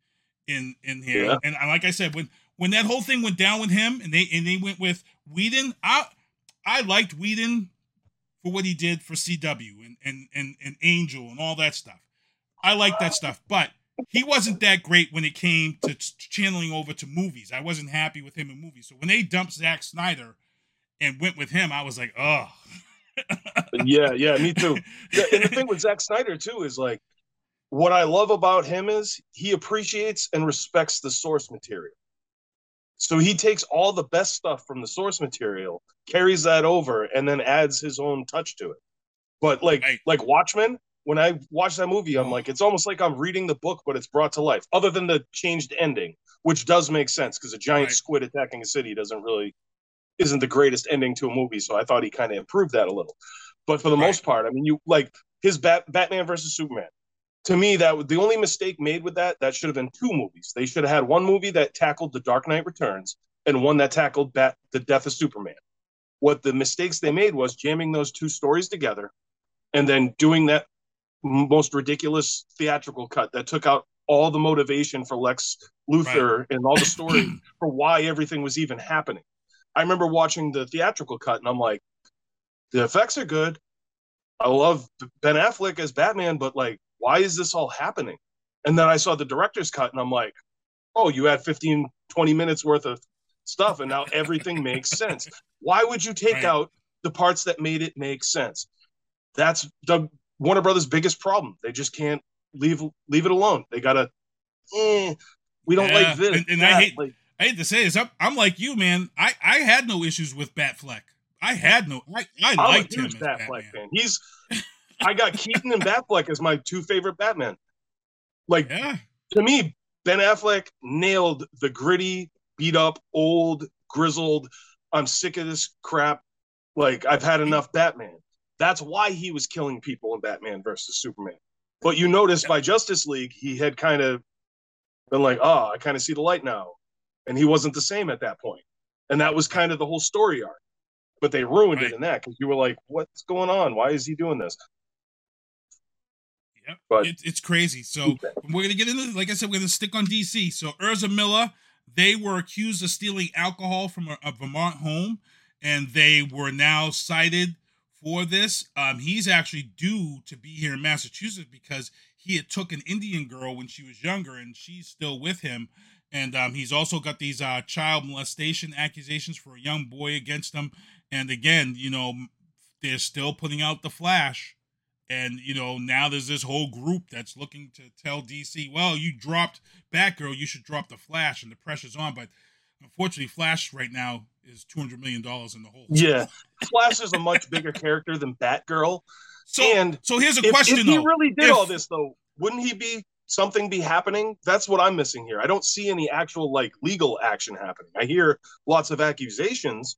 in in here. Yeah. And like I said, when when that whole thing went down with him and they and they went with Whedon, I I liked Whedon for what he did for C W and and and, and Angel and all that stuff. I liked that stuff, but he wasn't that great when it came to channeling over to movies. I wasn't happy with him in movies. So when they dumped Zack Snyder and went with him, I was like, oh. yeah, yeah, me too. Yeah, and the thing with Zack Snyder too is like, what I love about him is he appreciates and respects the source material. So he takes all the best stuff from the source material, carries that over, and then adds his own touch to it. But like right. like Watchmen, when I watch that movie, I'm like, it's almost like I'm reading the book, but it's brought to life, other than the changed ending, which does make sense because a giant right. squid attacking a city doesn't really isn't the greatest ending to a movie. So I thought he kind of improved that a little. But for the right. most part, I mean, you like his Bat- Batman versus Superman. To me, that the only mistake made with that, that should have been two movies. They should have had one movie that tackled The Dark Knight Returns and one that tackled bat, the death of Superman. What the mistakes they made was jamming those two stories together and then doing that most ridiculous theatrical cut that took out all the motivation for Lex Luthor right. and all the story for why everything was even happening. I remember watching the theatrical cut and I'm like, the effects are good. I love Ben Affleck as Batman, but like, why is this all happening? And then I saw the director's cut and I'm like, oh, you had fifteen, twenty minutes worth of stuff and now everything makes sense. Why would you take right. out the parts that made it make sense? That's the Warner Brothers' biggest problem. They just can't leave leave it alone. They gotta, eh, we don't yeah. like this. And, and that, I hate like, I hate to say this. I'm, I'm like you, man. I, I had no issues with Batfleck. I had no. I, I liked him as Batfleck Batman. Fan. He's. I got Keaton and Batfleck as my two favorite Batman. Like yeah. to me, Ben Affleck nailed the gritty, beat up, old, grizzled. I'm sick of this crap. Like I've had enough Batman. That's why he was killing people in Batman versus Superman. But you notice by Justice League, he had kind of been like, oh, I kind of see the light now. And he wasn't the same at that point. And that was kind of the whole story arc. But they ruined right. it in that because you were like, what's going on? Why is he doing this? Yep. But it, it's crazy. So we're going to get into, like I said, we're going to stick on D C. So Urza Miller, they were accused of stealing alcohol from a, a Vermont home. And they were now cited for this. Um, he's actually due to be here in Massachusetts because he had took an Indian girl when she was younger and she's still with him. And um, he's also got these uh, child molestation accusations for a young boy against him. And again, you know, they're still putting out the Flash. And, you know, now there's this whole group that's looking to tell D C, well, you dropped Batgirl, you should drop the Flash, and the pressure's on. But unfortunately, Flash right now is two hundred million dollars in the hole. Yeah. Flash is a much bigger character than Batgirl. So, and so here's a if, question, if though. If he really did if, all this, though, wouldn't he be something be happening? That's what I'm missing here. I don't see any actual, like, legal action happening. I hear lots of accusations,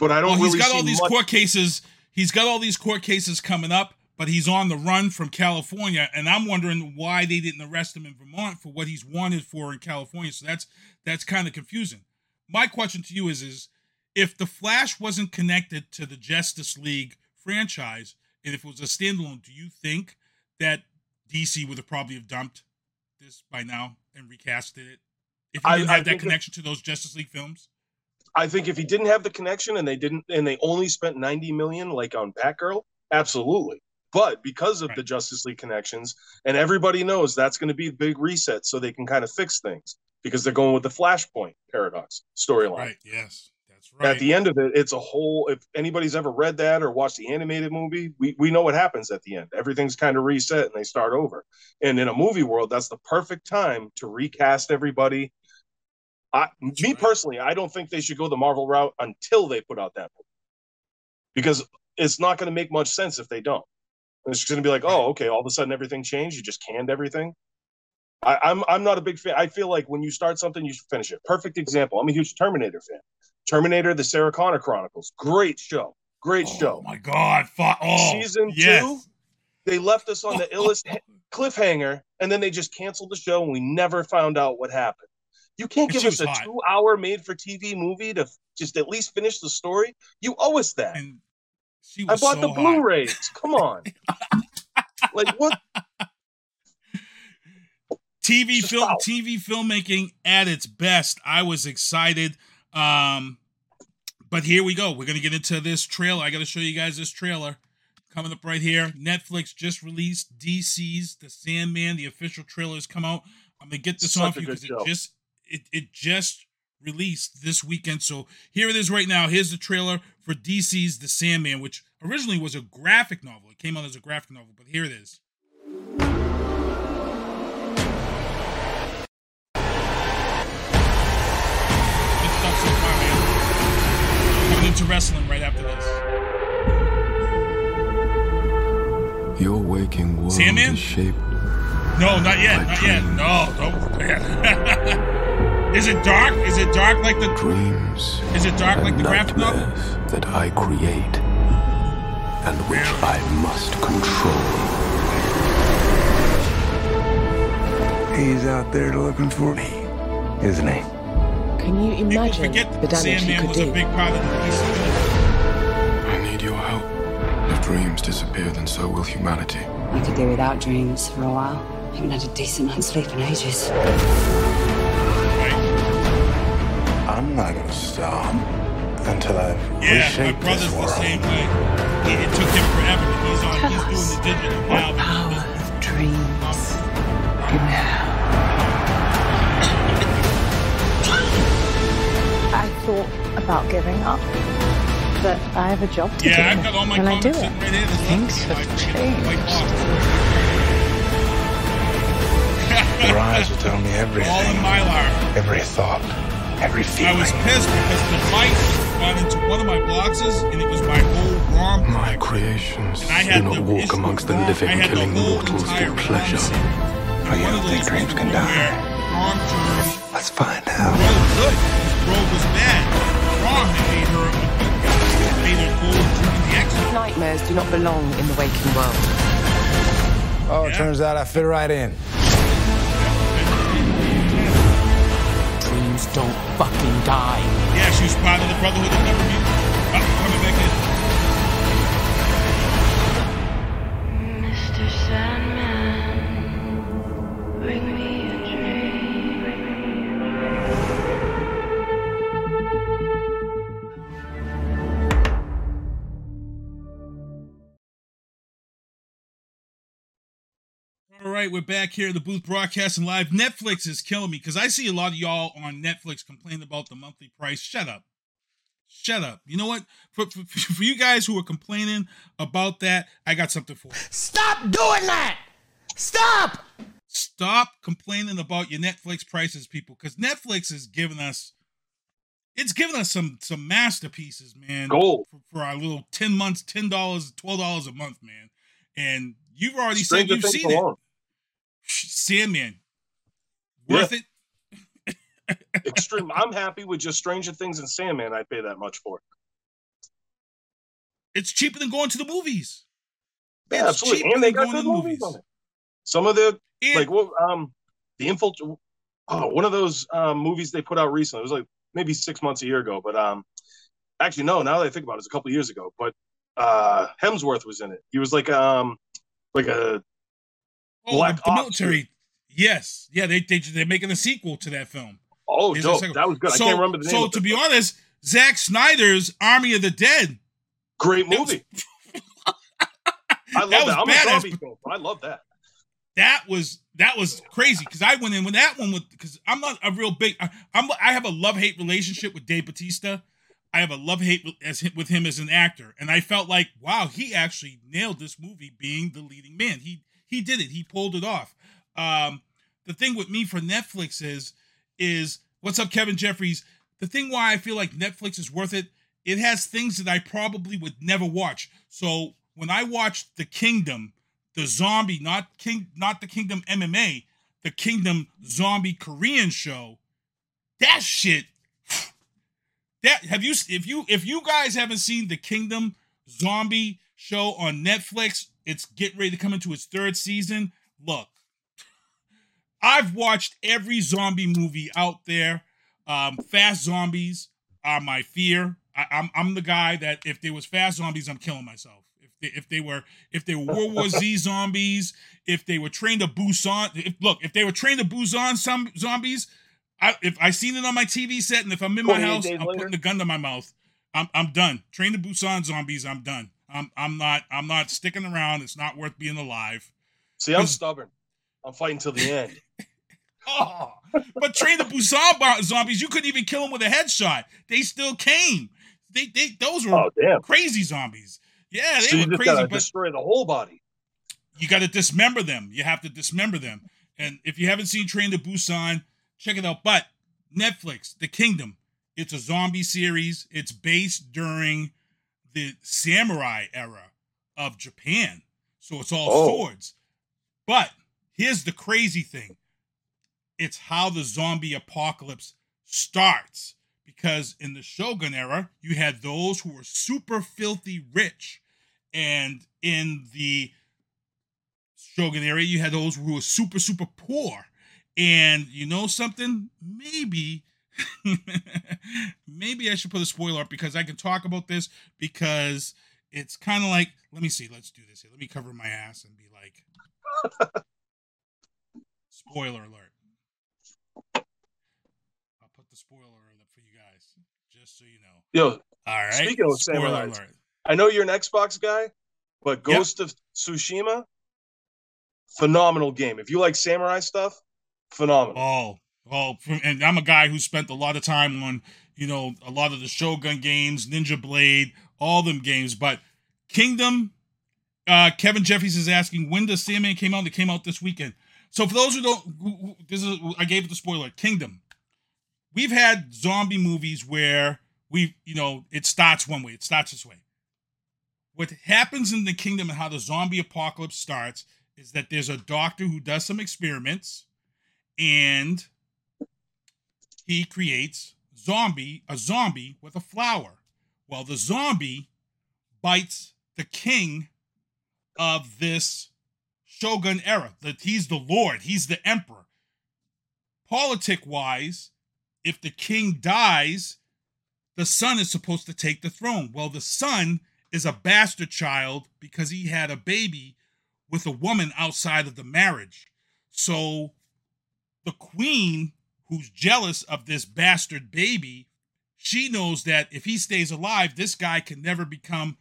but I don't well, really see He's got see all these much. court cases. He's got all these court cases coming up, but he's on the run from California, and I'm wondering why they didn't arrest him in Vermont for what he's wanted for in California. So that's that's kind of confusing. My question to you is, is if the Flash wasn't connected to the Justice League franchise, and if it was a standalone, do you think that D C would have probably have dumped this by now and recasted it? If he didn't I, have I that connection that, to those Justice League films? I think if he didn't have the connection and they didn't, and they only spent ninety million dollars like on Batgirl, absolutely. But because of right. the Justice League connections, and everybody knows that's going to be a big reset so they can kind of fix things. Because they're going with the Flashpoint paradox storyline. Right, yes, that's right. At the end of it, it's a whole, if anybody's ever read that or watched the animated movie, we, we know what happens at the end. Everything's kind of reset and they start over. And in a movie world, that's the perfect time to recast everybody. I, me right. personally, I don't think they should go the Marvel route until they put out that movie. Because it's not going to make much sense if they don't. And it's going to be like, right. oh, okay, all of a sudden everything changed. You just canned everything. I, I'm I'm not a big fan. I feel like when you start something, you should finish it. Perfect example. I'm a huge Terminator fan. Terminator, the Sarah Connor Chronicles. Great show. Great oh show. Oh, my God. Oh, Season yes. two, they left us on the illest cliffhanger, and then they just canceled the show, and we never found out what happened. You can't give us a hot. two-hour made-for-T V movie to just at least finish the story. You owe us that. And she was I bought so the hot. Blu-rays. Come on. Like, what? T V film, T V filmmaking at its best. I was excited. Um, but here we go. We're going to get into this trailer. I got to show you guys this trailer coming up right here. Netflix just released D C's The Sandman. The official trailer has come out. I'm going to get this Such off you because it just, it, it just released this weekend. So here it is right now. Here's the trailer for D C's The Sandman, which originally was a graphic novel. It came out as a graphic novel, but here it is. To wrestling right after this. Your waking world Sandman? Is shaped. No, not yet, not yet. No, don't. Man. Is it dark? Is it dark like the dreams? Is it dark like the graphic novel? That I create and which I must control. He's out there looking for me, isn't he? Can you imagine forget the damage Sandman you could was do? A big part of the I need your help. Lift dreams disappear, then so will humanity. I could do without dreams for a while. I haven't had a decent night's sleep in ages. Wait. I'm not gonna stop until I yeah, reshape this world. Yeah, my brother's the same way. It, it took him forever, but he's on. Tell he's doing the digital now. The power of dreams. Now. I thought about giving up, but I have a job to yeah, do. I've got all my Can I do it? Things have changed. Your eyes will tell me everything. All in Mylar. Every thought. Every feeling. I was pissed because the light got into one of my boxes, and it was my whole ROM. My creations and I had do not the, walk amongst the living, killing the mortals for pleasure. For you, the dreams can die. Let's find out. Was bad. Ron made her made her cool to the X Men. Nightmares do not belong in the waking world. Oh, yeah. It turns out I fit right in. Dreams don't fucking die. Yeah, she was part of the Brotherhood of Government. I'm coming back in. Mister Sandman, bring me. Right, we're back here at the booth broadcasting live. Netflix is killing me because I see a lot of y'all on Netflix complaining about the monthly price. Shut up. Shut up. You know what? For, for, for you guys who are complaining about that, I got something for you. Stop doing that! Stop! Stop complaining about your Netflix prices, people, because Netflix is giving us, it's giving us some, some masterpieces, man. Gold. For, for our little ten months, ten dollars, twelve dollars a month, man. And you've already said you've seen it. Sandman, worth yeah. it. Extreme. I'm happy with just Stranger Things and Sandman. I'd pay that much for it. It's cheaper than going to the movies. Yeah, it's absolutely. And they got good movies. movies on it. Some of the and, like, what well, um, the infiltr. Oh, one of those um, movies they put out recently. It was like maybe six months a year ago, but um, actually no. Now that I think about it, it was a couple of years ago. But uh, Hemsworth was in it. He was like um, like a. Oh, Black the military, Ops. Yes, yeah, they they they're making a sequel to that film. Oh, dope. That was good. So, I can't remember the name. So, to be film. honest, Zack Snyder's Army of the Dead, great movie. Was... I love that. that. I'm badass, a zombie fan, but I love that. That was that was crazy because I went in with that one with because I'm not a real big. I, I'm I have a love hate relationship with Dave Bautista. I have a love hate as with him as an actor, and I felt like wow, he actually nailed this movie being the leading man. He. He did it. He pulled it off. Um, the thing with me for Netflix is, is what's up, Kevin Jeffries? The thing why I feel like Netflix is worth it, it has things that I probably would never watch. So when I watched The Kingdom, the zombie, not King, not The Kingdom M M A, The Kingdom zombie Korean show, that shit. That have you if you if you guys haven't seen The Kingdom zombie show on Netflix. It's getting ready to come into its third season. Look, I've watched every zombie movie out there. Um, fast zombies are my fear. I, I'm I'm the guy that if there was fast zombies, I'm killing myself. If they, if they were if they were World War Z zombies, if they were Train to Busan, if, look if they were Train to Busan some zombies, I, if I seen it on my T V set and if I'm in my house, I'm later. putting the gun to my mouth. I'm I'm done. Train to Busan zombies, I'm done. I'm I'm not I'm not sticking around. It's not worth being alive. See, I'm stubborn. I'm fighting till the end. Oh, but Train to Busan zombies, you couldn't even kill them with a headshot. They still came. They they those were oh, crazy zombies. Yeah, they so were you just crazy. But destroy the whole body. You got to dismember them. You have to dismember them. And if you haven't seen Train to Busan, check it out. But Netflix, The Kingdom, it's a zombie series. It's based during the samurai era of Japan. So it's all oh. swords. But here's the crazy thing. It's how the zombie apocalypse starts. Because in the Shogun era, you had those who were super filthy rich. And in the Shogun era, you had those who were super, super poor. And you know something? Maybe... maybe I should put a spoiler up because I can talk about this because it's kind of like, let me see, let's do this here. Let me cover my ass and be like, spoiler alert. I'll put the spoiler alert for you guys, just so you know. Yo, all right. Speaking of spoiler alert, I know you're an Xbox guy, but Ghost yep. of Tsushima, phenomenal game. If you like samurai stuff, phenomenal. Oh. Oh, and I'm a guy who spent a lot of time on, you know, a lot of the Shogun games, Ninja Blade, all them games. But Kingdom, uh, Kevin Jeffries is asking, when does Sandman came out? It came out this weekend. So for those who don't, who, who, this is I gave it the spoiler. Kingdom. We've had zombie movies where we, you know, it starts one way, it starts this way. What happens in the Kingdom and how the zombie apocalypse starts is that there's a doctor who does some experiments and he creates zombie, a zombie with a flower. Well, the zombie bites the king of this Shogun era. That he's the lord. He's the emperor. Politic-wise, if the king dies, the son is supposed to take the throne. Well, the son is a bastard child because he had a baby with a woman outside of the marriage. So the queen, who's jealous of this bastard baby, she knows that if he stays alive, this guy can never become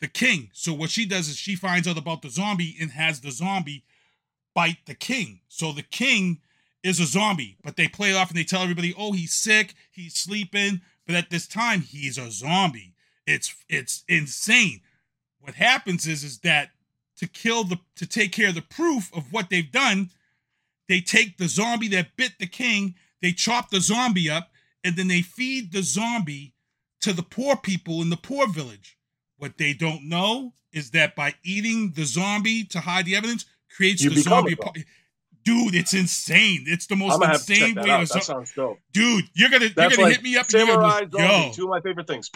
the king. So what she does is she finds out about the zombie and has the zombie bite the king. So the king is a zombie, but they play it off and they tell everybody, oh, he's sick, he's sleeping. But at this time, he's a zombie. It's it's insane. What happens is, is that to kill the to take care of the proof of what they've done, they take the zombie that bit the king, they chop the zombie up, and then they feed the zombie to the poor people in the poor village. What they don't know is that by eating the zombie to hide the evidence creates you the zombie. It, dude, it's insane. It's the most insane way. That, that sounds dope. Dude, you're going you're gonna like hit me up. And you're gonna be, Yo. Two of my favorite things.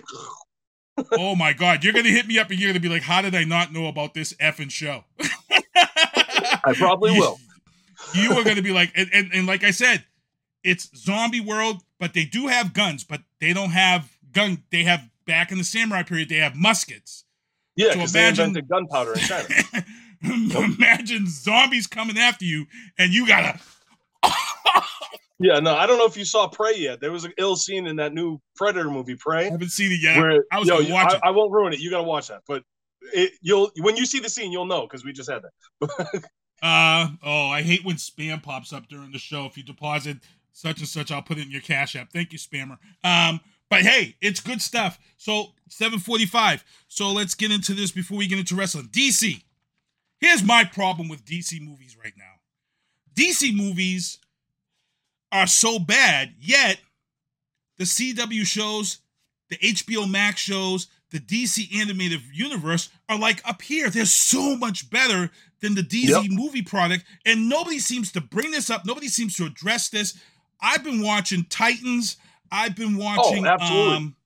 Oh, my God. You're going to hit me up and you're going to be like, how did I not know about this effing show? I probably will. You are going to be like, and, and, and like I said, it's zombie world, but they do have guns, but they don't have gun. They have, back in the samurai period, they have muskets. Yeah, because so they invented gunpowder in China. Imagine zombies coming after you, and you gotta. Yeah, no, I don't know if you saw Prey yet. There was an ill scene in that new Predator movie, Prey. I haven't seen it yet. Where, I was yo, gonna watch I, it. I won't ruin it. You gotta watch that. But it, you'll when you see the scene, you'll know because we just had that. Uh oh, I hate when spam pops up during the show. If you deposit such and such, I'll put it in your Cash App. Thank you, spammer. Um, but hey, it's good stuff. So seven forty-five. So let's get into this before we get into wrestling. D C. Here's my problem with D C movies right now. D C movies are so bad, yet the C W shows, the H B O Max shows, the D C animated universe are like up here. They're so much better than the D C yep. movie product. And nobody seems to bring this up. Nobody seems to address this. I've been watching Titans. I've been watching oh, um,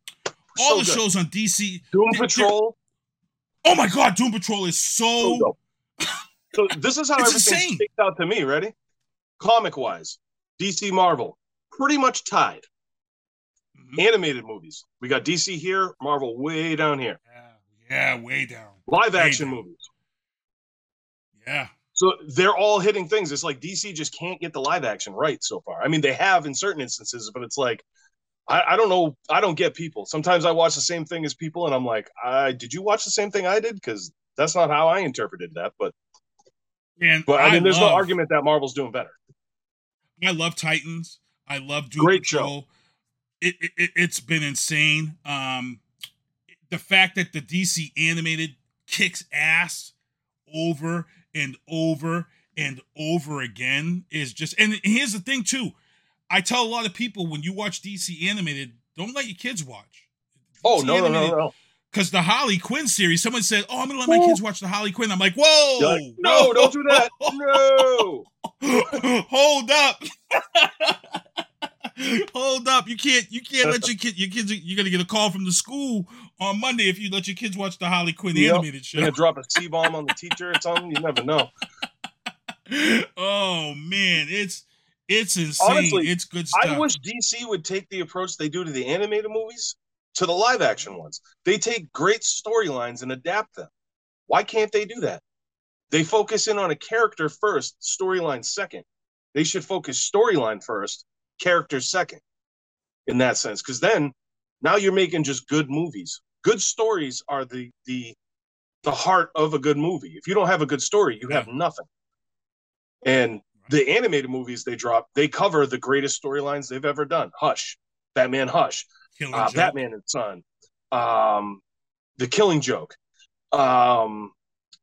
all so the good. shows on D C. Doom they, Patrol. Oh my God. Doom Patrol is so. So this is how everything sticks out to me. Ready? Comic wise, D C, Marvel, pretty much tied. Animated movies. We got D C here, Marvel way down here. Yeah, yeah way down. Live way action down. movies. Yeah. So they're all hitting things. It's like D C just can't get the live action right so far. I mean, they have in certain instances, but it's like, I, I don't know. I don't get people. Sometimes I watch the same thing as people, and I'm like, I, did you watch the same thing I did? Because that's not how I interpreted that. But, and but I mean, I there's love, no argument that Marvel's doing better. I love Titans. I love Doom Great Patrol. Show. It, it, it's been insane. Um, the fact that the D C animated kicks ass over and over and over again is just... And here's the thing, too. I tell a lot of people, when you watch D C animated, don't let your kids watch. Oh, no, no, no, no. Because the Harley Quinn series, someone said, oh, I'm going to let my kids watch the Harley Quinn. I'm like, whoa! Like, no, no, don't do that. No! Hold up. Hold up! You can't. You can't let your kid. Your kids. You're gonna get a call from the school on Monday if you let your kids watch the Harley Quinn yep. animated show. You're gonna drop a C-bomb on the teacher or something. You never know. Oh man, it's it's insane. Honestly, it's good stuff. I wish D C would take the approach they do to the animated movies to the live action ones. They take great storylines and adapt them. Why can't they do that? They focus in on a character first, storyline second. They should focus storyline first, character second, in that sense. Because then, now you're making just good movies. Good stories are the the the heart of a good movie. If you don't have a good story, you have nothing. And the animated movies they drop, they cover the greatest storylines they've ever done. Hush, Batman Hush, uh, Batman and Son, um, The Killing Joke. Um,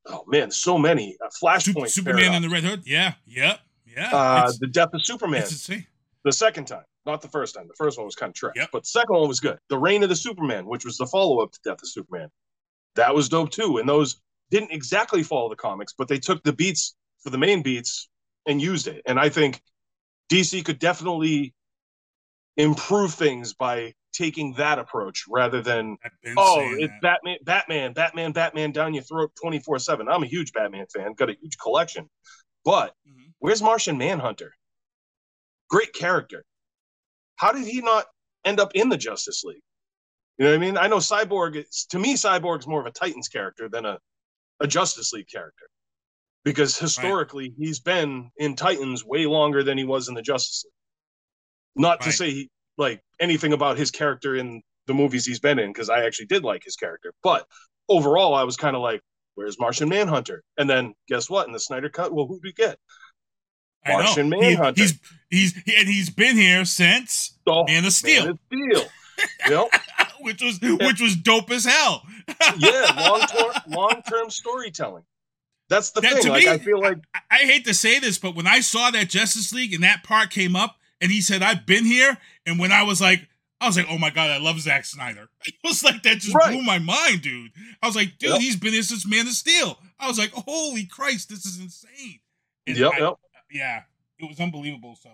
oh, man, so many. Uh, Flashpoint. Superman Paradox. And the Red Hood. Yeah, yeah, yeah. Uh, the Death of Superman. The second time. Not the first time. The first one was kind of trash, yep. But the second one was good. The Reign of the Superman, which was the follow-up to Death of Superman. That was dope, too. And those didn't exactly follow the comics, but they took the beats for the main beats and used it. And I think D C could definitely improve things by taking that approach rather than, oh, it's that. Batman, Batman, Batman, Batman down your throat twenty-four seven. I'm a huge Batman fan. Got a huge collection. But mm-hmm. Where's Martian Manhunter? Great character. How did he not end up in the Justice League? You know what I mean? I know Cyborg, is, to me, Cyborg's more of a Titans character than a, a Justice League character. Because historically, right. He's been in Titans way longer than he was in the Justice League. Not right. to say he, like anything about his character in the movies he's been in, because I actually did like his character. But overall, I was kind of like, where's Martian Manhunter? And then guess what? In the Snyder Cut, well, who'd we get? Martian Manhunter. He, he's he's he, and he's been here since oh, Man of Steel. Man of Steel. Yep. which was yeah. which was dope as hell. yeah, long term long term storytelling. That's the that, thing. To like, me, I feel like I, I hate to say this, but when I saw that Justice League and that part came up, and he said, "I've been here," and when I was like, I was like, "Oh my god, I love Zack Snyder." It was like that just right. blew my mind, dude. I was like, "Dude, yep. he's been here since Man of Steel." I was like, "Holy Christ, this is insane." And yep. I, yep. Yeah, it was unbelievable. So,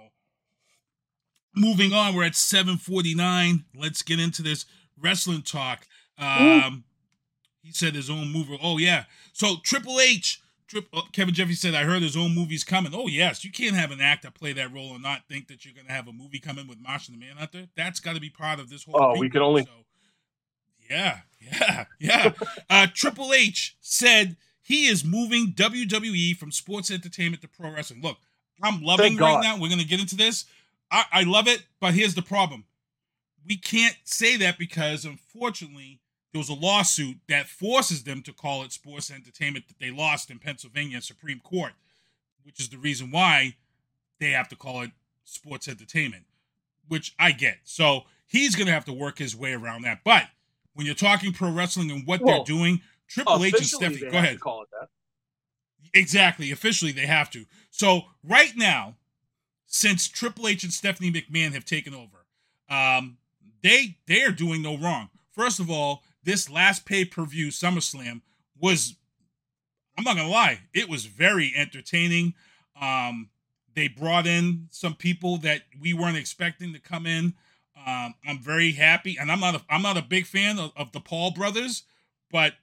moving on, we're at seven forty-nine. Let's get into this wrestling talk. Um, he said his own movie. Oh, yeah. So, Triple H, Trip, oh, Kevin Jeffries said, I heard his own movie's coming. Oh, yes. You can't have an actor play that role and not think that you're going to have a movie coming with Martian the Manhunter. That's got to be part of this whole Oh, we can only. So, yeah, yeah, yeah. uh, Triple H said he is moving W W E from sports entertainment to pro wrestling. Look, I'm loving right now. We're going to get into this. I, I love it, but here's the problem. We can't say that because, unfortunately, there was a lawsuit that forces them to call it sports entertainment that they lost in Pennsylvania Supreme Court, which is the reason why they have to call it sports entertainment, which I get. So he's going to have to work his way around that. But when you're talking pro wrestling and what Whoa. They're doing, Triple H and Stephanie, go ahead. Call it that. Exactly. Officially, they have to. So right now, since Triple H and Stephanie McMahon have taken over, um, they they are doing no wrong. First of all, this last pay-per-view SummerSlam was, I'm not going to lie, it was very entertaining. Um, they brought in some people that we weren't expecting to come in. Um, I'm very happy, and I'm not a, I'm not a big fan of, of the Paul brothers, but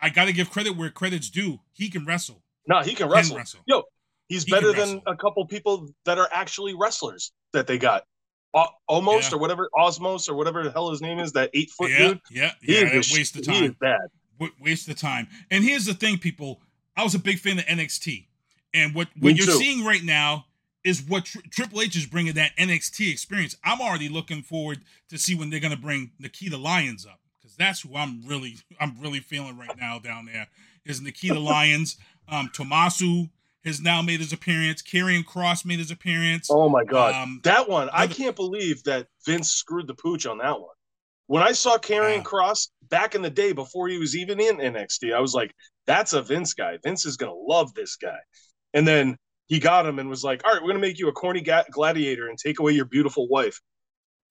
I got to give credit where credit's due. He can wrestle. No, he can wrestle. Can wrestle. Yo, he's he better than a couple people that are actually wrestlers that they got. O- almost yeah. or whatever, Osmos or whatever the hell his name is, that eight foot yeah, dude. Yeah, he yeah, is waste of time. He is bad. W- waste of time. And here's the thing, people. I was a big fan of N X T. And what, what you're too. seeing right now is what tri- Triple H is bringing, that N X T experience. I'm already looking forward to see when they're going to bring Nikita Lyons up. That's who I'm really, I'm really feeling right now down there. Is Nikita Lyons, um, Tommasu has now made his appearance. Karrion Kross made his appearance. Oh my god, um, that one! Another- I can't believe that Vince screwed the pooch on that one. When I saw Karrion Kross yeah. back in the day before he was even in N X T, I was like, "That's a Vince guy. Vince is gonna love this guy." And then he got him and was like, "All right, we're gonna make you a corny ga- gladiator and take away your beautiful wife."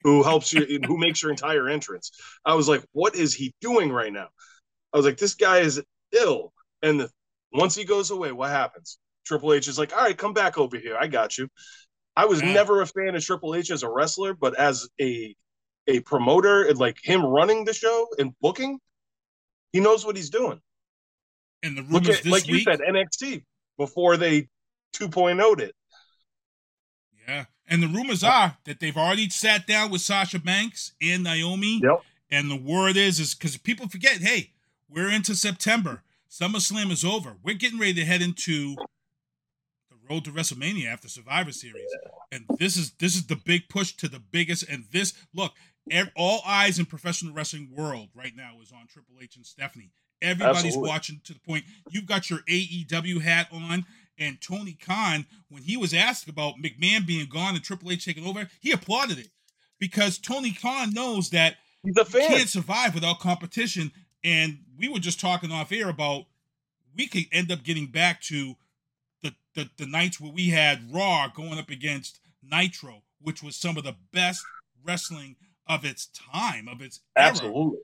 Who helps you, who makes your entire entrance. I was like, what is he doing right now? I was like, this guy is ill. And the, once he goes away, what happens? Triple H is like, all right, come back over here. I got you. I was yeah. never a fan of Triple H as a wrestler, but as a a promoter and like him running the show and booking, he knows what he's doing. And the rumors at, this like week, you said, N X T before they two point oh'd it. Yeah. And the rumors are that they've already sat down with Sasha Banks and Naomi yep. And the word is, is because people forget, hey, we're into September. SummerSlam is over. We're getting ready to head into the road to WrestleMania after Survivor Series. And this is this is the big push to the biggest. And this, look, ev- all eyes in professional wrestling world right now is on Triple H and Stephanie. Everybody's Absolutely. watching, to the point you've got your A E W hat on. And Tony Khan, when he was asked about McMahon being gone and Triple H taking over, he applauded it, because Tony Khan knows that he's a fan. You can't survive without competition. And we were just talking off air about we could end up getting back to the, the, the nights where we had Raw going up against Nitro, which was some of the best wrestling of its time, of its era. Absolutely.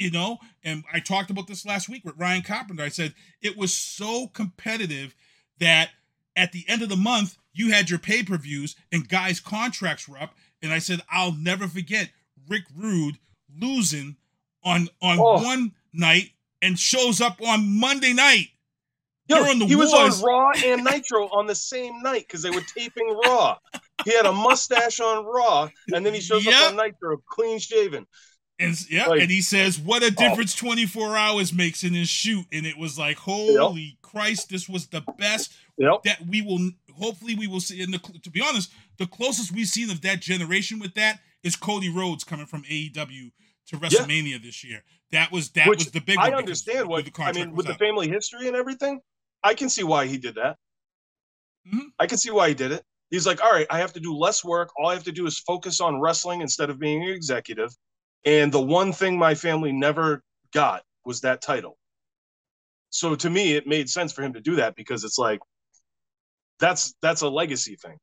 You know, and I talked about this last week with Ryan Carpenter. I said it was so competitive that at the end of the month, you had your pay-per-views and guys' contracts were up. And I said, I'll never forget Rick Rude losing on on oh. one night and shows up on Monday night. Yo, during the he wars. was on Raw and Nitro on the same night because they were taping Raw. He had a mustache on Raw, and then he shows yep. up on Nitro, clean-shaven. And yeah, like, and he says, what a difference oh. twenty-four hours makes in this shoot. And it was like, holy yep. Christ, this was the best yep. that we will, hopefully we will see. And the, to be honest, the closest we've seen of that generation with that is Cody Rhodes coming from A E W to WrestleMania yeah. this year. That was, that Which was the big I one. I understand what, I mean, with the out. family history and everything, I can see why he did that. Mm-hmm. I can see why he did it. He's like, all right, I have to do less work. All I have to do is focus on wrestling instead of being an executive. And the one thing my family never got was that title. So to me, it made sense for him to do that, because it's like, that's that's a legacy thing.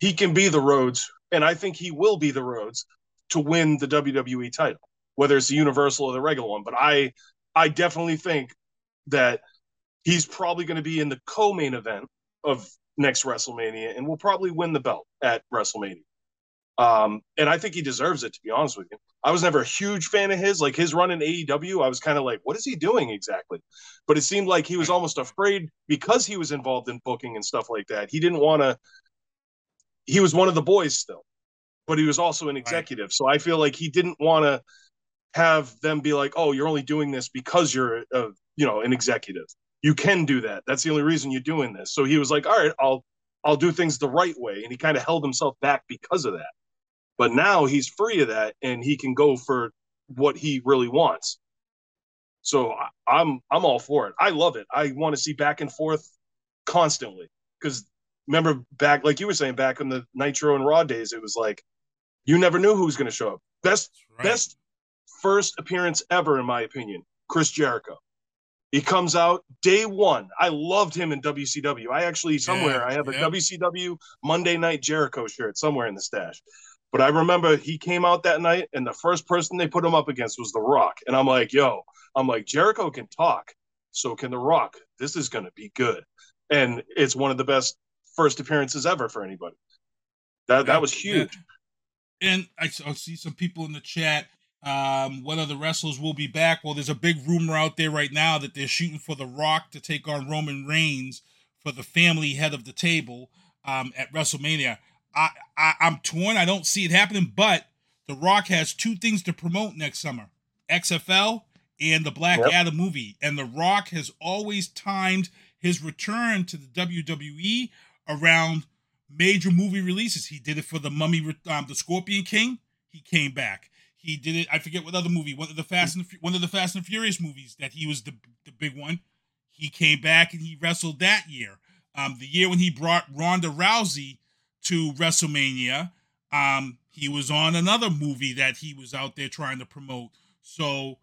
He can be the Rhodes, and I think he will be the Rhodes to win the W W E title, whether it's the Universal or the regular one. But I, I definitely think that he's probably going to be in the co-main event of next WrestleMania, and will probably win the belt at WrestleMania. Um, and I think he deserves it, to be honest with you. I was never a huge fan of his. Like, his run in A E W, I was kind of like, what is he doing exactly? But it seemed like he was almost afraid, because he was involved in booking and stuff like that. He didn't want to – he was one of the boys still, but he was also an executive. Right. So I feel like he didn't want to have them be like, oh, you're only doing this because you're, a, you know, an executive. You can do that. That's the only reason you're doing this. So he was like, all right, I'll, I'll do things the right way. And he kind of held himself back because of that. But now he's free of that, and he can go for what he really wants. So I'm I'm all for it. I love it. I want to see back and forth constantly. Because remember back, like you were saying, back in the Nitro and Raw days, it was like you never knew who was going to show up. Best right. best first appearance ever, in my opinion, Chris Jericho. He comes out day one. I loved him in W C W. I actually somewhere yeah, I have yeah. a W C W Monday Night Jericho shirt somewhere in the stash. But I remember he came out that night, and the first person they put him up against was The Rock. And I'm like, yo, I'm like, Jericho can talk. So can The Rock. This is going to be good. And it's one of the best first appearances ever for anybody. That that was huge. And I see some people in the chat. Um, what other wrestlers will be back? Well, there's a big rumor out there right now that they're shooting for The Rock to take on Roman Reigns for the family head of the table um, at WrestleMania. I, I, I'm torn. I don't see it happening, but The Rock has two things to promote next summer, X F L and the Black yep. Adam movie. And The Rock has always timed his return to the W W E around major movie releases. He did it for the Mummy, um, the Scorpion King. He came back. He did it. I forget what other movie, one of the Fast and one of the Fast and Furious movies that he was the, the big one. He came back and he wrestled that year. Um, the year when he brought Ronda Rousey to WrestleMania, um, he was on another movie that he was out there trying to promote. So,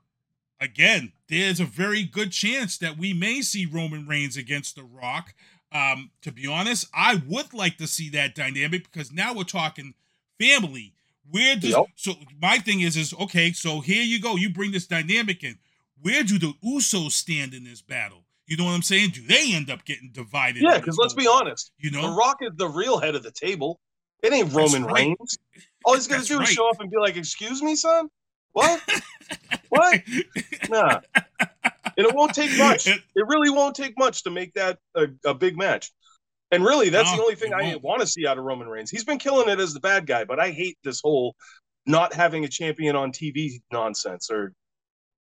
again, there's a very good chance that we may see Roman Reigns against The Rock. Um, to be honest, I would like to see that dynamic, because now we're talking family. Where does yep. so my thing is is okay? So here you go. You bring this dynamic in. Where do the Usos stand in this battle? You know what I'm saying? Do they end up getting divided? Yeah, because let's be honest. You know, The Rock is the real head of the table. It ain't Roman right. Reigns. All he's going to do right. is show up and be like, excuse me, son? What? What? Nah. And it won't take much. It really won't take much to make that a, a big match. And really, that's no, the only thing I want to see out of Roman Reigns. He's been killing it as the bad guy, but I hate this whole not having a champion on T V nonsense. Or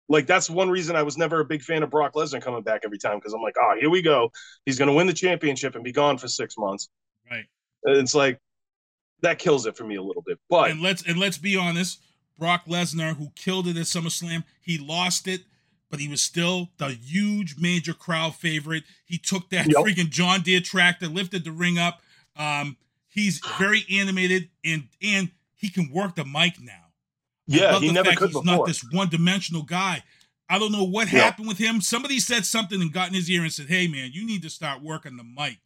like, that's one reason I was never a big fan of Brock Lesnar coming back every time, because I'm like, ah, oh, here we go. He's going to win the championship and be gone for six months. Right. It's like, that kills it for me a little bit. But and let's and let's be honest, Brock Lesnar, who killed it at SummerSlam, he lost it, but he was still the huge major crowd favorite. He took that yep. freaking John Deere tractor, lifted the ring up. Um, he's very animated, and and he can work the mic now. Yeah, he never could before. He's not this one-dimensional guy. I don't know what yep. happened with him. Somebody said something and got in his ear and said, "Hey, man, you need to start working the mic."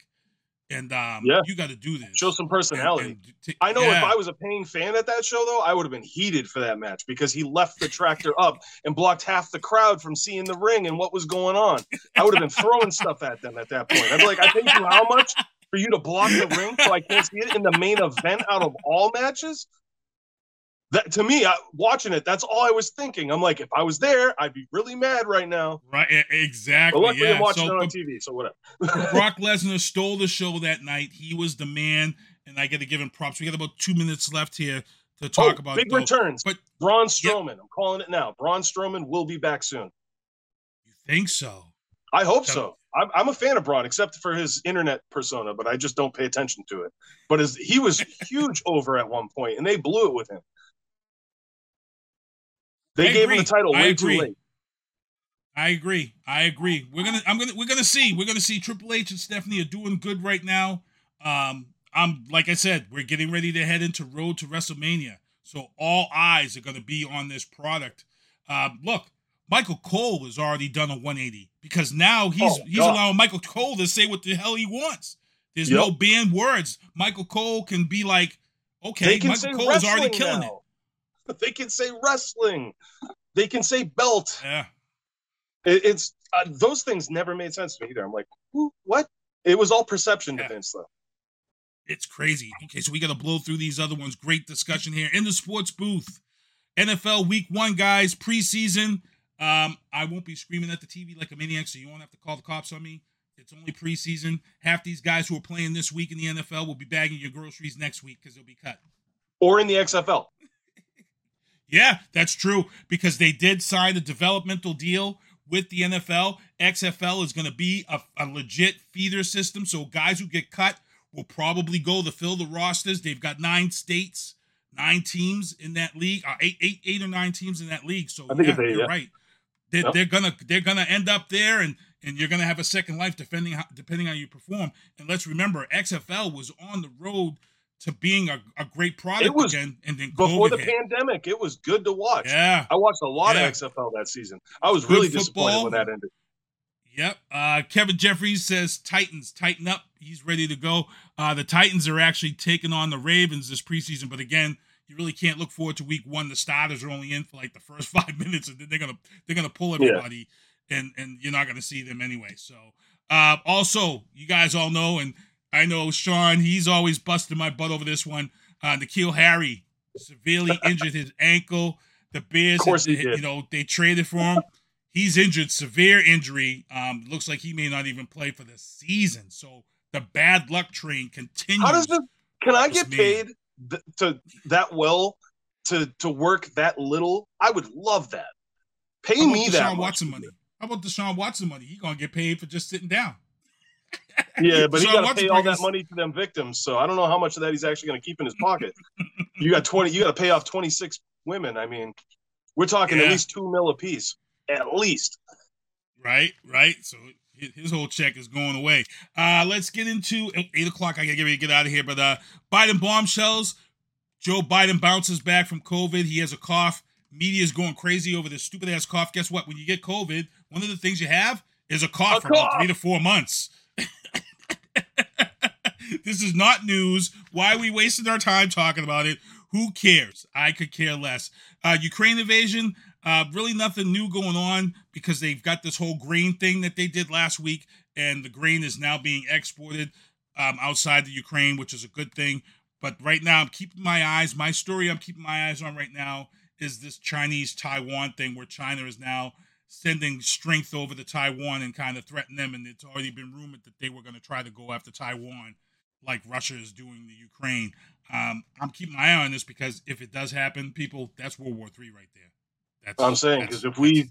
And um, yeah. you got to do this. Show some personality. And, and t- I know yeah. if I was a paying fan at that show, though, I would have been heated for that match, because he left the tractor up and blocked half the crowd from seeing the ring and what was going on. I would have been throwing stuff at them at that point. I'd be like, I paid you how much for you to block the ring so I can't see it in the main event out of all matches? That, to me, I, watching it, that's all I was thinking. I'm like, if I was there, I'd be really mad right now. Right, exactly. But luckily, yeah. I'm watching so, it on T V, so whatever. Brock Lesnar stole the show that night. He was the man, and I got to give him props. We got about two minutes left here to talk oh, about big it, returns. But Braun Strowman, yep. I'm calling it now. Braun Strowman will be back soon. You think so? I hope that, so. I'm, I'm a fan of Braun, except for his internet persona, but I just don't pay attention to it. But his, he was huge over at one point, and they blew it with him. They I gave agree. him the title way too late. I agree. I agree. We're gonna. I'm gonna. We're gonna see. We're gonna see. Triple H and Stephanie are doing good right now. Um, I'm like I said, we're getting ready to head into Road to WrestleMania, so all eyes are gonna be on this product. Um, look, Michael Cole has already done a one eighty, because now he's oh, he's God. allowing Michael Cole to say what the hell he wants. There's yep. no banned words. Michael Cole can be like, okay, Michael Cole is already killing now. it. They can say wrestling. They can say belt. Yeah, it, it's uh, those things never made sense to me either. I'm like, who, what? It was all perception yeah. defense, though. It's crazy. Okay, so we got to blow through these other ones. Great discussion here in the sports booth. N F L Week One, guys, preseason. Um, I won't be screaming at the T V like a maniac, so you won't have to call the cops on me. It's only preseason. Half these guys who are playing this week in the N F L will be bagging your groceries next week because they'll be cut. Or in the X F L. Yeah, that's true, because they did sign a developmental deal with the N F L. X F L is going to be a, a legit feeder system, so guys who get cut will probably go to fill the rosters. They've got nine states, nine teams in that league, uh, eight, eight, eight or nine teams in that league. So I think yeah, they, you're yeah. right. They're, yep. they're gonna they're gonna end up there, and and you're gonna have a second life depending how, depending on how you perform. And let's remember, X F L was on the road to being a, a great product was, again, and then before COVID the hit. pandemic, it was good to watch. Yeah, I watched a lot yeah. of X F L that season. I was good really football. disappointed when that ended. Yep. Uh, Kevin Jeffries says Titans tighten up. He's ready to go. Uh, the Titans are actually taking on the Ravens this preseason, but again, you really can't look forward to week one. The starters are only in for like the first five minutes, and then they're gonna they're gonna pull everybody, yeah. and and you're not gonna see them anyway. So uh, also, you guys all know and. I know Sean, he's always busting my butt over this one. Uh, N'Keal Harry severely injured his ankle. The Bears, of course he did. You know, they traded for him. He's injured, severe injury. Um, looks like he may not even play for the season. So the bad luck train continues. How does the, can I get paid th- to that well to, to work that little? I would love that. Pay me that. How about Deshaun Watson money? How about Deshaun Watson money? He's going to get paid for just sitting down. Yeah, but so he got to pay all that money to them victims, so I don't know how much of that he's actually going to keep in his pocket. You got twenty. You got to pay off twenty-six women. I mean, we're talking yeah. at least two mil a piece, at least. Right, right. So his whole check is going away. Uh, let's get into eight o'clock. I got to get ready to get out of here. But uh, Biden bombshells. Joe Biden bounces back from COVID. He has a cough. Media's going crazy over this stupid ass cough. Guess what? When you get COVID, one of the things you have is a cough a for cough. about three to four months. This is not news. Why are we wasting our time talking about it? Who cares? I could care less. Uh, Ukraine invasion, uh, really nothing new going on because they've got this whole grain thing that they did last week, and the grain is now being exported um, outside the Ukraine, which is a good thing. But right now, I'm keeping my eyes, my story I'm keeping my eyes on right now is this Chinese-Taiwan thing where China is now sending strength over to Taiwan and kind of threaten them, and it's already been rumored that they were going to try to go after Taiwan like Russia is doing to Ukraine. Um, I'm keeping my eye on this because if it does happen, people, that's World War Three right there. That's what I'm saying, because if we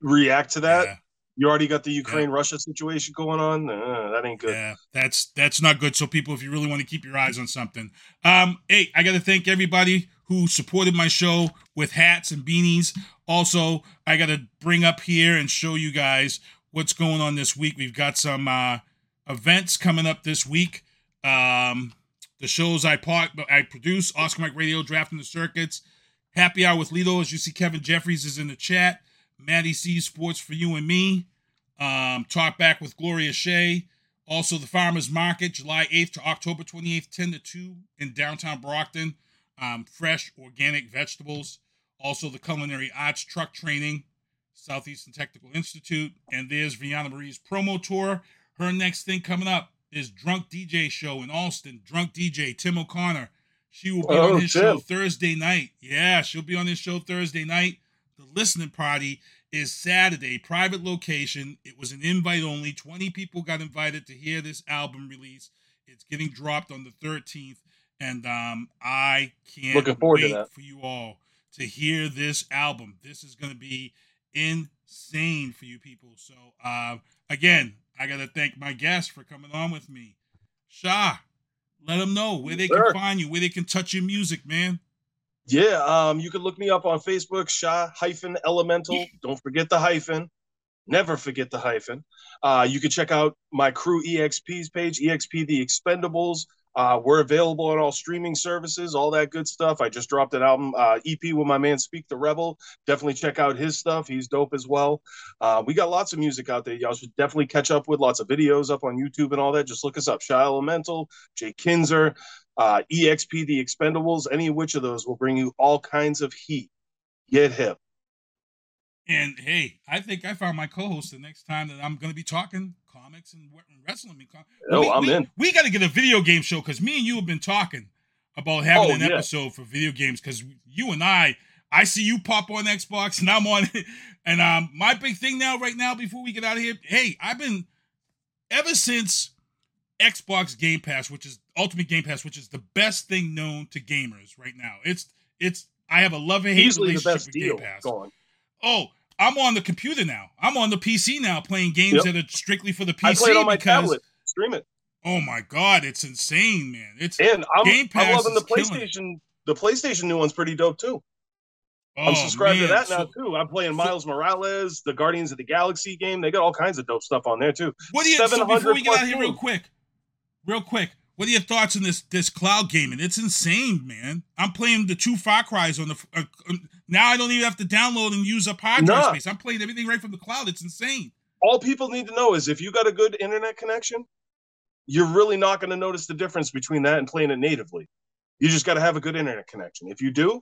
react to that, yeah. you already got the Ukraine-Russia yeah. situation going on. Uh, that ain't good. Yeah, that's that's not good. So people, if you really want to keep your eyes on something. Um, hey, I got to thank everybody who supported my show with hats and beanies. Also, I got to bring up here and show you guys what's going on this week. We've got some uh, events coming up this week. Um, the shows I part, I produce, Oscar Mike Radio, Drafting the Circuits, Happy Hour with Lito. As you see, Kevin Jeffries is in the chat. Maddie C, Sports for You and Me. Um, Talk Back with Gloria Shea. Also, the Farmers Market, July eighth to October twenty-eighth, ten to two in downtown Brockton. Um, fresh, organic vegetables. Also, the Culinary Arts Truck Training, Southeastern Technical Institute. And there's Vianna Marie's promo tour. Her next thing coming up is Drunk D J Show in Alston. Drunk D J, Tim O'Connor. She will be oh, on his Tim. show Thursday night. Yeah, she'll be on his show Thursday night. The listening party is Saturday, private location. It was an invite only. twenty people got invited to hear this album release. It's getting dropped on the thirteenth. And um, I can't Looking forward wait to that. for you all to hear this album. This is going to be insane for you people. So, uh, again, I got to thank my guests for coming on with me. Shah, let them know where they sure. can find you, where they can touch your music, man. Yeah, um, you can look me up on Facebook, Shah-Elemental. Don't forget the hyphen. Never forget the hyphen. Uh, you can check out my crew E X P's page, E X P The Expendables. Uh, we're available on all streaming services, all that good stuff. I just dropped an album, uh, E P with my man Speak the Rebel. Definitely check out his stuff. He's dope as well. Uh, we got lots of music out there. Y'all should definitely catch up with lots of videos up on YouTube and all that. Just look us up, Shah-Elemental, Jay Kinzer. Uh, E X P, The Expendables, any which of those will bring you all kinds of heat. Get hip. And, hey, I think I found my co-host the next time that I'm going to be talking comics and wrestling. No, we, I'm we, in. We got to get a video game show because me and you have been talking about having oh, an yeah. episode for video games because you and I, I see you pop on Xbox and I'm on it. And um, my big thing now, right now, before we get out of here, hey, I've been, ever since Xbox Game Pass, which is Ultimate Game Pass, which is the best thing known to gamers right now. It's it's I have a love and hate Easily relationship with Game Pass. Oh, I'm on the computer now. I'm on the P C now playing games yep. that are strictly for the P C. I play it on my because, tablet. Stream it. Oh my God, it's insane, man. It's and I'm, Game Pass I'm loving the PlayStation. The PlayStation new one's pretty dope too. Oh, I'm subscribed man. to that now so, too. I'm playing Miles so, Morales, the Guardians of the Galaxy game. They got all kinds of dope stuff on there too. What do you so before we get out of here real quick? Real quick, what are your thoughts on this this cloud gaming? It's insane, man. I'm playing the two Far Cry's on the uh, now. I don't even have to download and use up hard drive nah. space. I'm playing everything right from the cloud. It's insane. All people need to know is if you got a good internet connection, you're really not going to notice the difference between that and playing it natively. You just got to have a good internet connection. If you do,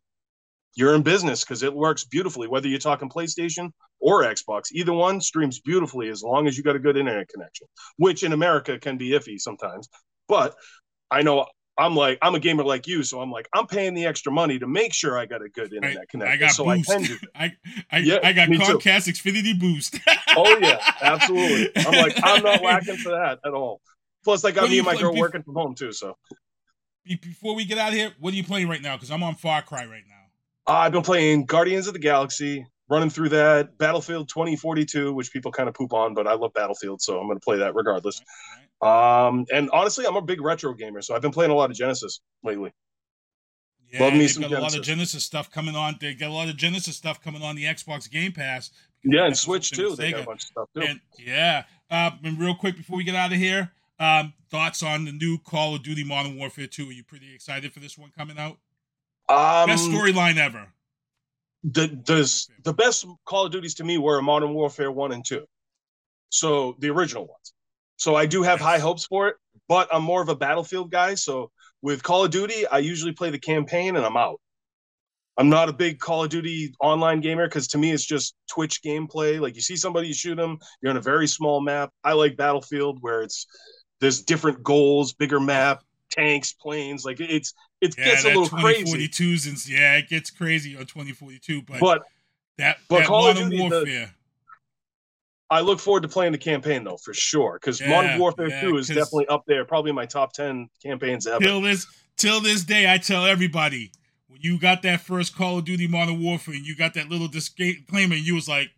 you're in business because it works beautifully. Whether you're talking PlayStation or Xbox, either one streams beautifully as long as you got a good internet connection, which in America can be iffy sometimes. But I know I'm like, I'm a gamer like you. So I'm like, I'm paying the extra money to make sure I got a good internet I, connection. I got so Boost. I can do it. I, I, yeah, I got Comcast too. Xfinity Boost. Oh yeah, absolutely. I'm like, I'm not lacking for that at all. Plus I got what me and my play, girl be- working from home too. So before we get out of here, what are you playing right now? Cause I'm on Far Cry right now. I've been playing Guardians of the Galaxy, running through that, Battlefield twenty forty-two, which people kind of poop on, but I love Battlefield, so I'm going to play that regardless. All right, all right. Um, and honestly, I'm a big retro gamer, so I've been playing a lot of Genesis lately. Yeah, love me they've some got Genesis. a lot of Genesis stuff coming on. They got a lot of Genesis stuff coming on the Xbox Game Pass. Yeah, and Switch, too. They got a bunch of stuff, too. And, yeah. Uh, and real quick, before we get out of here, um, thoughts on the new Call of Duty Modern Warfare two? Are you pretty excited for this one coming out? Um, best storyline ever. The the the best Call of Duties to me were Modern Warfare one and two, so the original ones. So I do have yes. high hopes for it, but I'm more of a Battlefield guy. So with Call of Duty, I usually play the campaign and I'm out. I'm not a big Call of Duty online gamer because to me it's just Twitch gameplay. Like you see somebody, you shoot them. You're on a very small map. I like Battlefield where it's there's different goals, bigger map. Tanks, planes, like it's it yeah, gets a little crazy. And, yeah, it gets crazy on twenty forty-two, but, but that, but that Modern Warfare. The, I look forward to playing the campaign, though, for sure, because yeah, Modern Warfare yeah, two is definitely up there, probably in my top ten campaigns ever. Till this, till this day, I tell everybody, when you got that first Call of Duty Modern Warfare, and you got that little disclaimer, and you was like,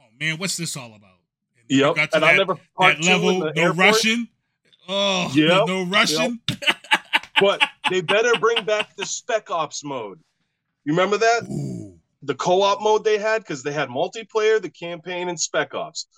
oh, man, what's this all about? And yep, got to and that, I'll never that level, no airport. Russian. Oh, yep. no, no Russian. Yep. But they better bring back the Spec Ops mode. You remember that? Ooh. The co-op mode they had, because they had multiplayer, the campaign, and Spec Ops.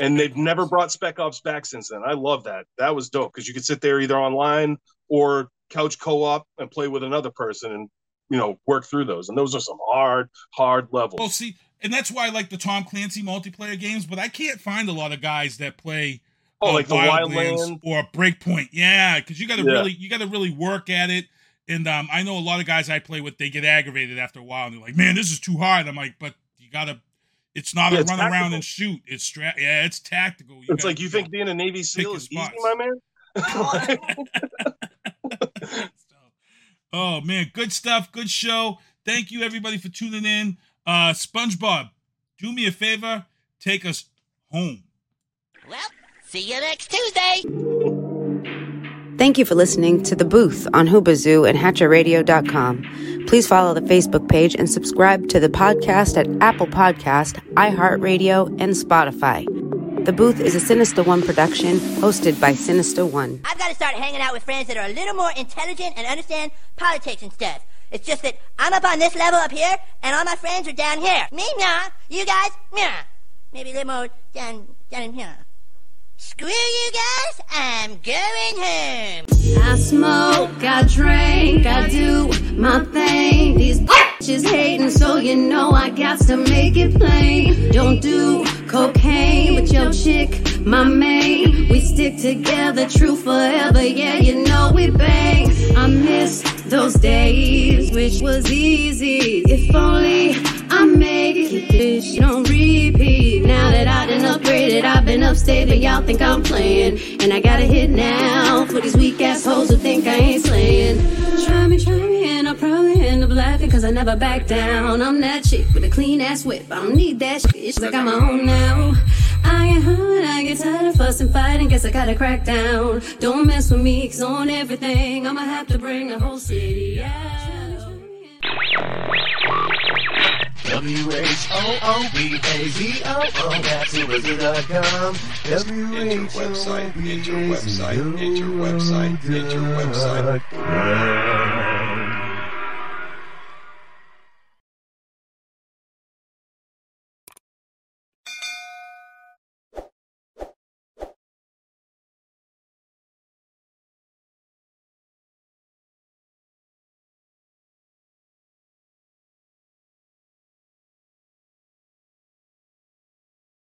And, and they've never brought Spec Ops back since then. I love that. That was dope, because you could sit there either online or couch co-op and play with another person and, you know, work through those. And those are some hard, hard levels. Well, see, and that's why I like the Tom Clancy multiplayer games, but I can't find a lot of guys that play oh, uh, like Wildlands or Breakpoint. Yeah, because you got to yeah. really, you got to really work at it. And um, I know a lot of guys I play with, they get aggravated after a while. And they're like, man, this is too hard. I'm like, but you got to, it's not yeah, a it's run tactical. Around and shoot. It's stra- Yeah, it's tactical. You it's like, you think being a Navy SEAL is easy, my man? Oh, man. Good stuff. Good show. Thank you, everybody, for tuning in. Uh, SpongeBob, do me a favor. Take us home. Well, see you next Tuesday. Thank you for listening to The Booth on Hubazoo and Hatcher Radio dot com. Please follow the Facebook page and subscribe to the podcast at Apple Podcast, iHeartRadio, and Spotify. The Booth is a Sinister One production hosted by Sinister One. I've got to start hanging out with friends that are a little more intelligent and understand politics and stuff. It's just that I'm up on this level up here, and all my friends are down here. Me, nah. You guys, nah. Maybe a little more down, down in here. Screw you guys, I'm going home. I smoke, I drink, I do my thing. These bitches hating, so you know I got to make it plain. Don't do cocaine with your chick, my main. We stick together, true forever, yeah, you know we bang. I miss those days, which was easy. If only I made it, bitch, don't repeat. Now that I done upgraded, I've been upstate, but y'all think I'm playing. And I gotta hit now for these weak ass hoes who think I ain't slaying. Try me, try me, and I'll probably end up laughing, cause I never back down. I'm that chick with a clean ass whip, I don't need that shit, it's like I'm my own now. I get hurt, I get tired of fussing, fighting, guess I gotta crack down. Don't mess with me, cause on everything I'ma have to bring the whole city out. W H O O B A Z O O Back to wizard dot com. Enter website, enter website, enter website, enter website.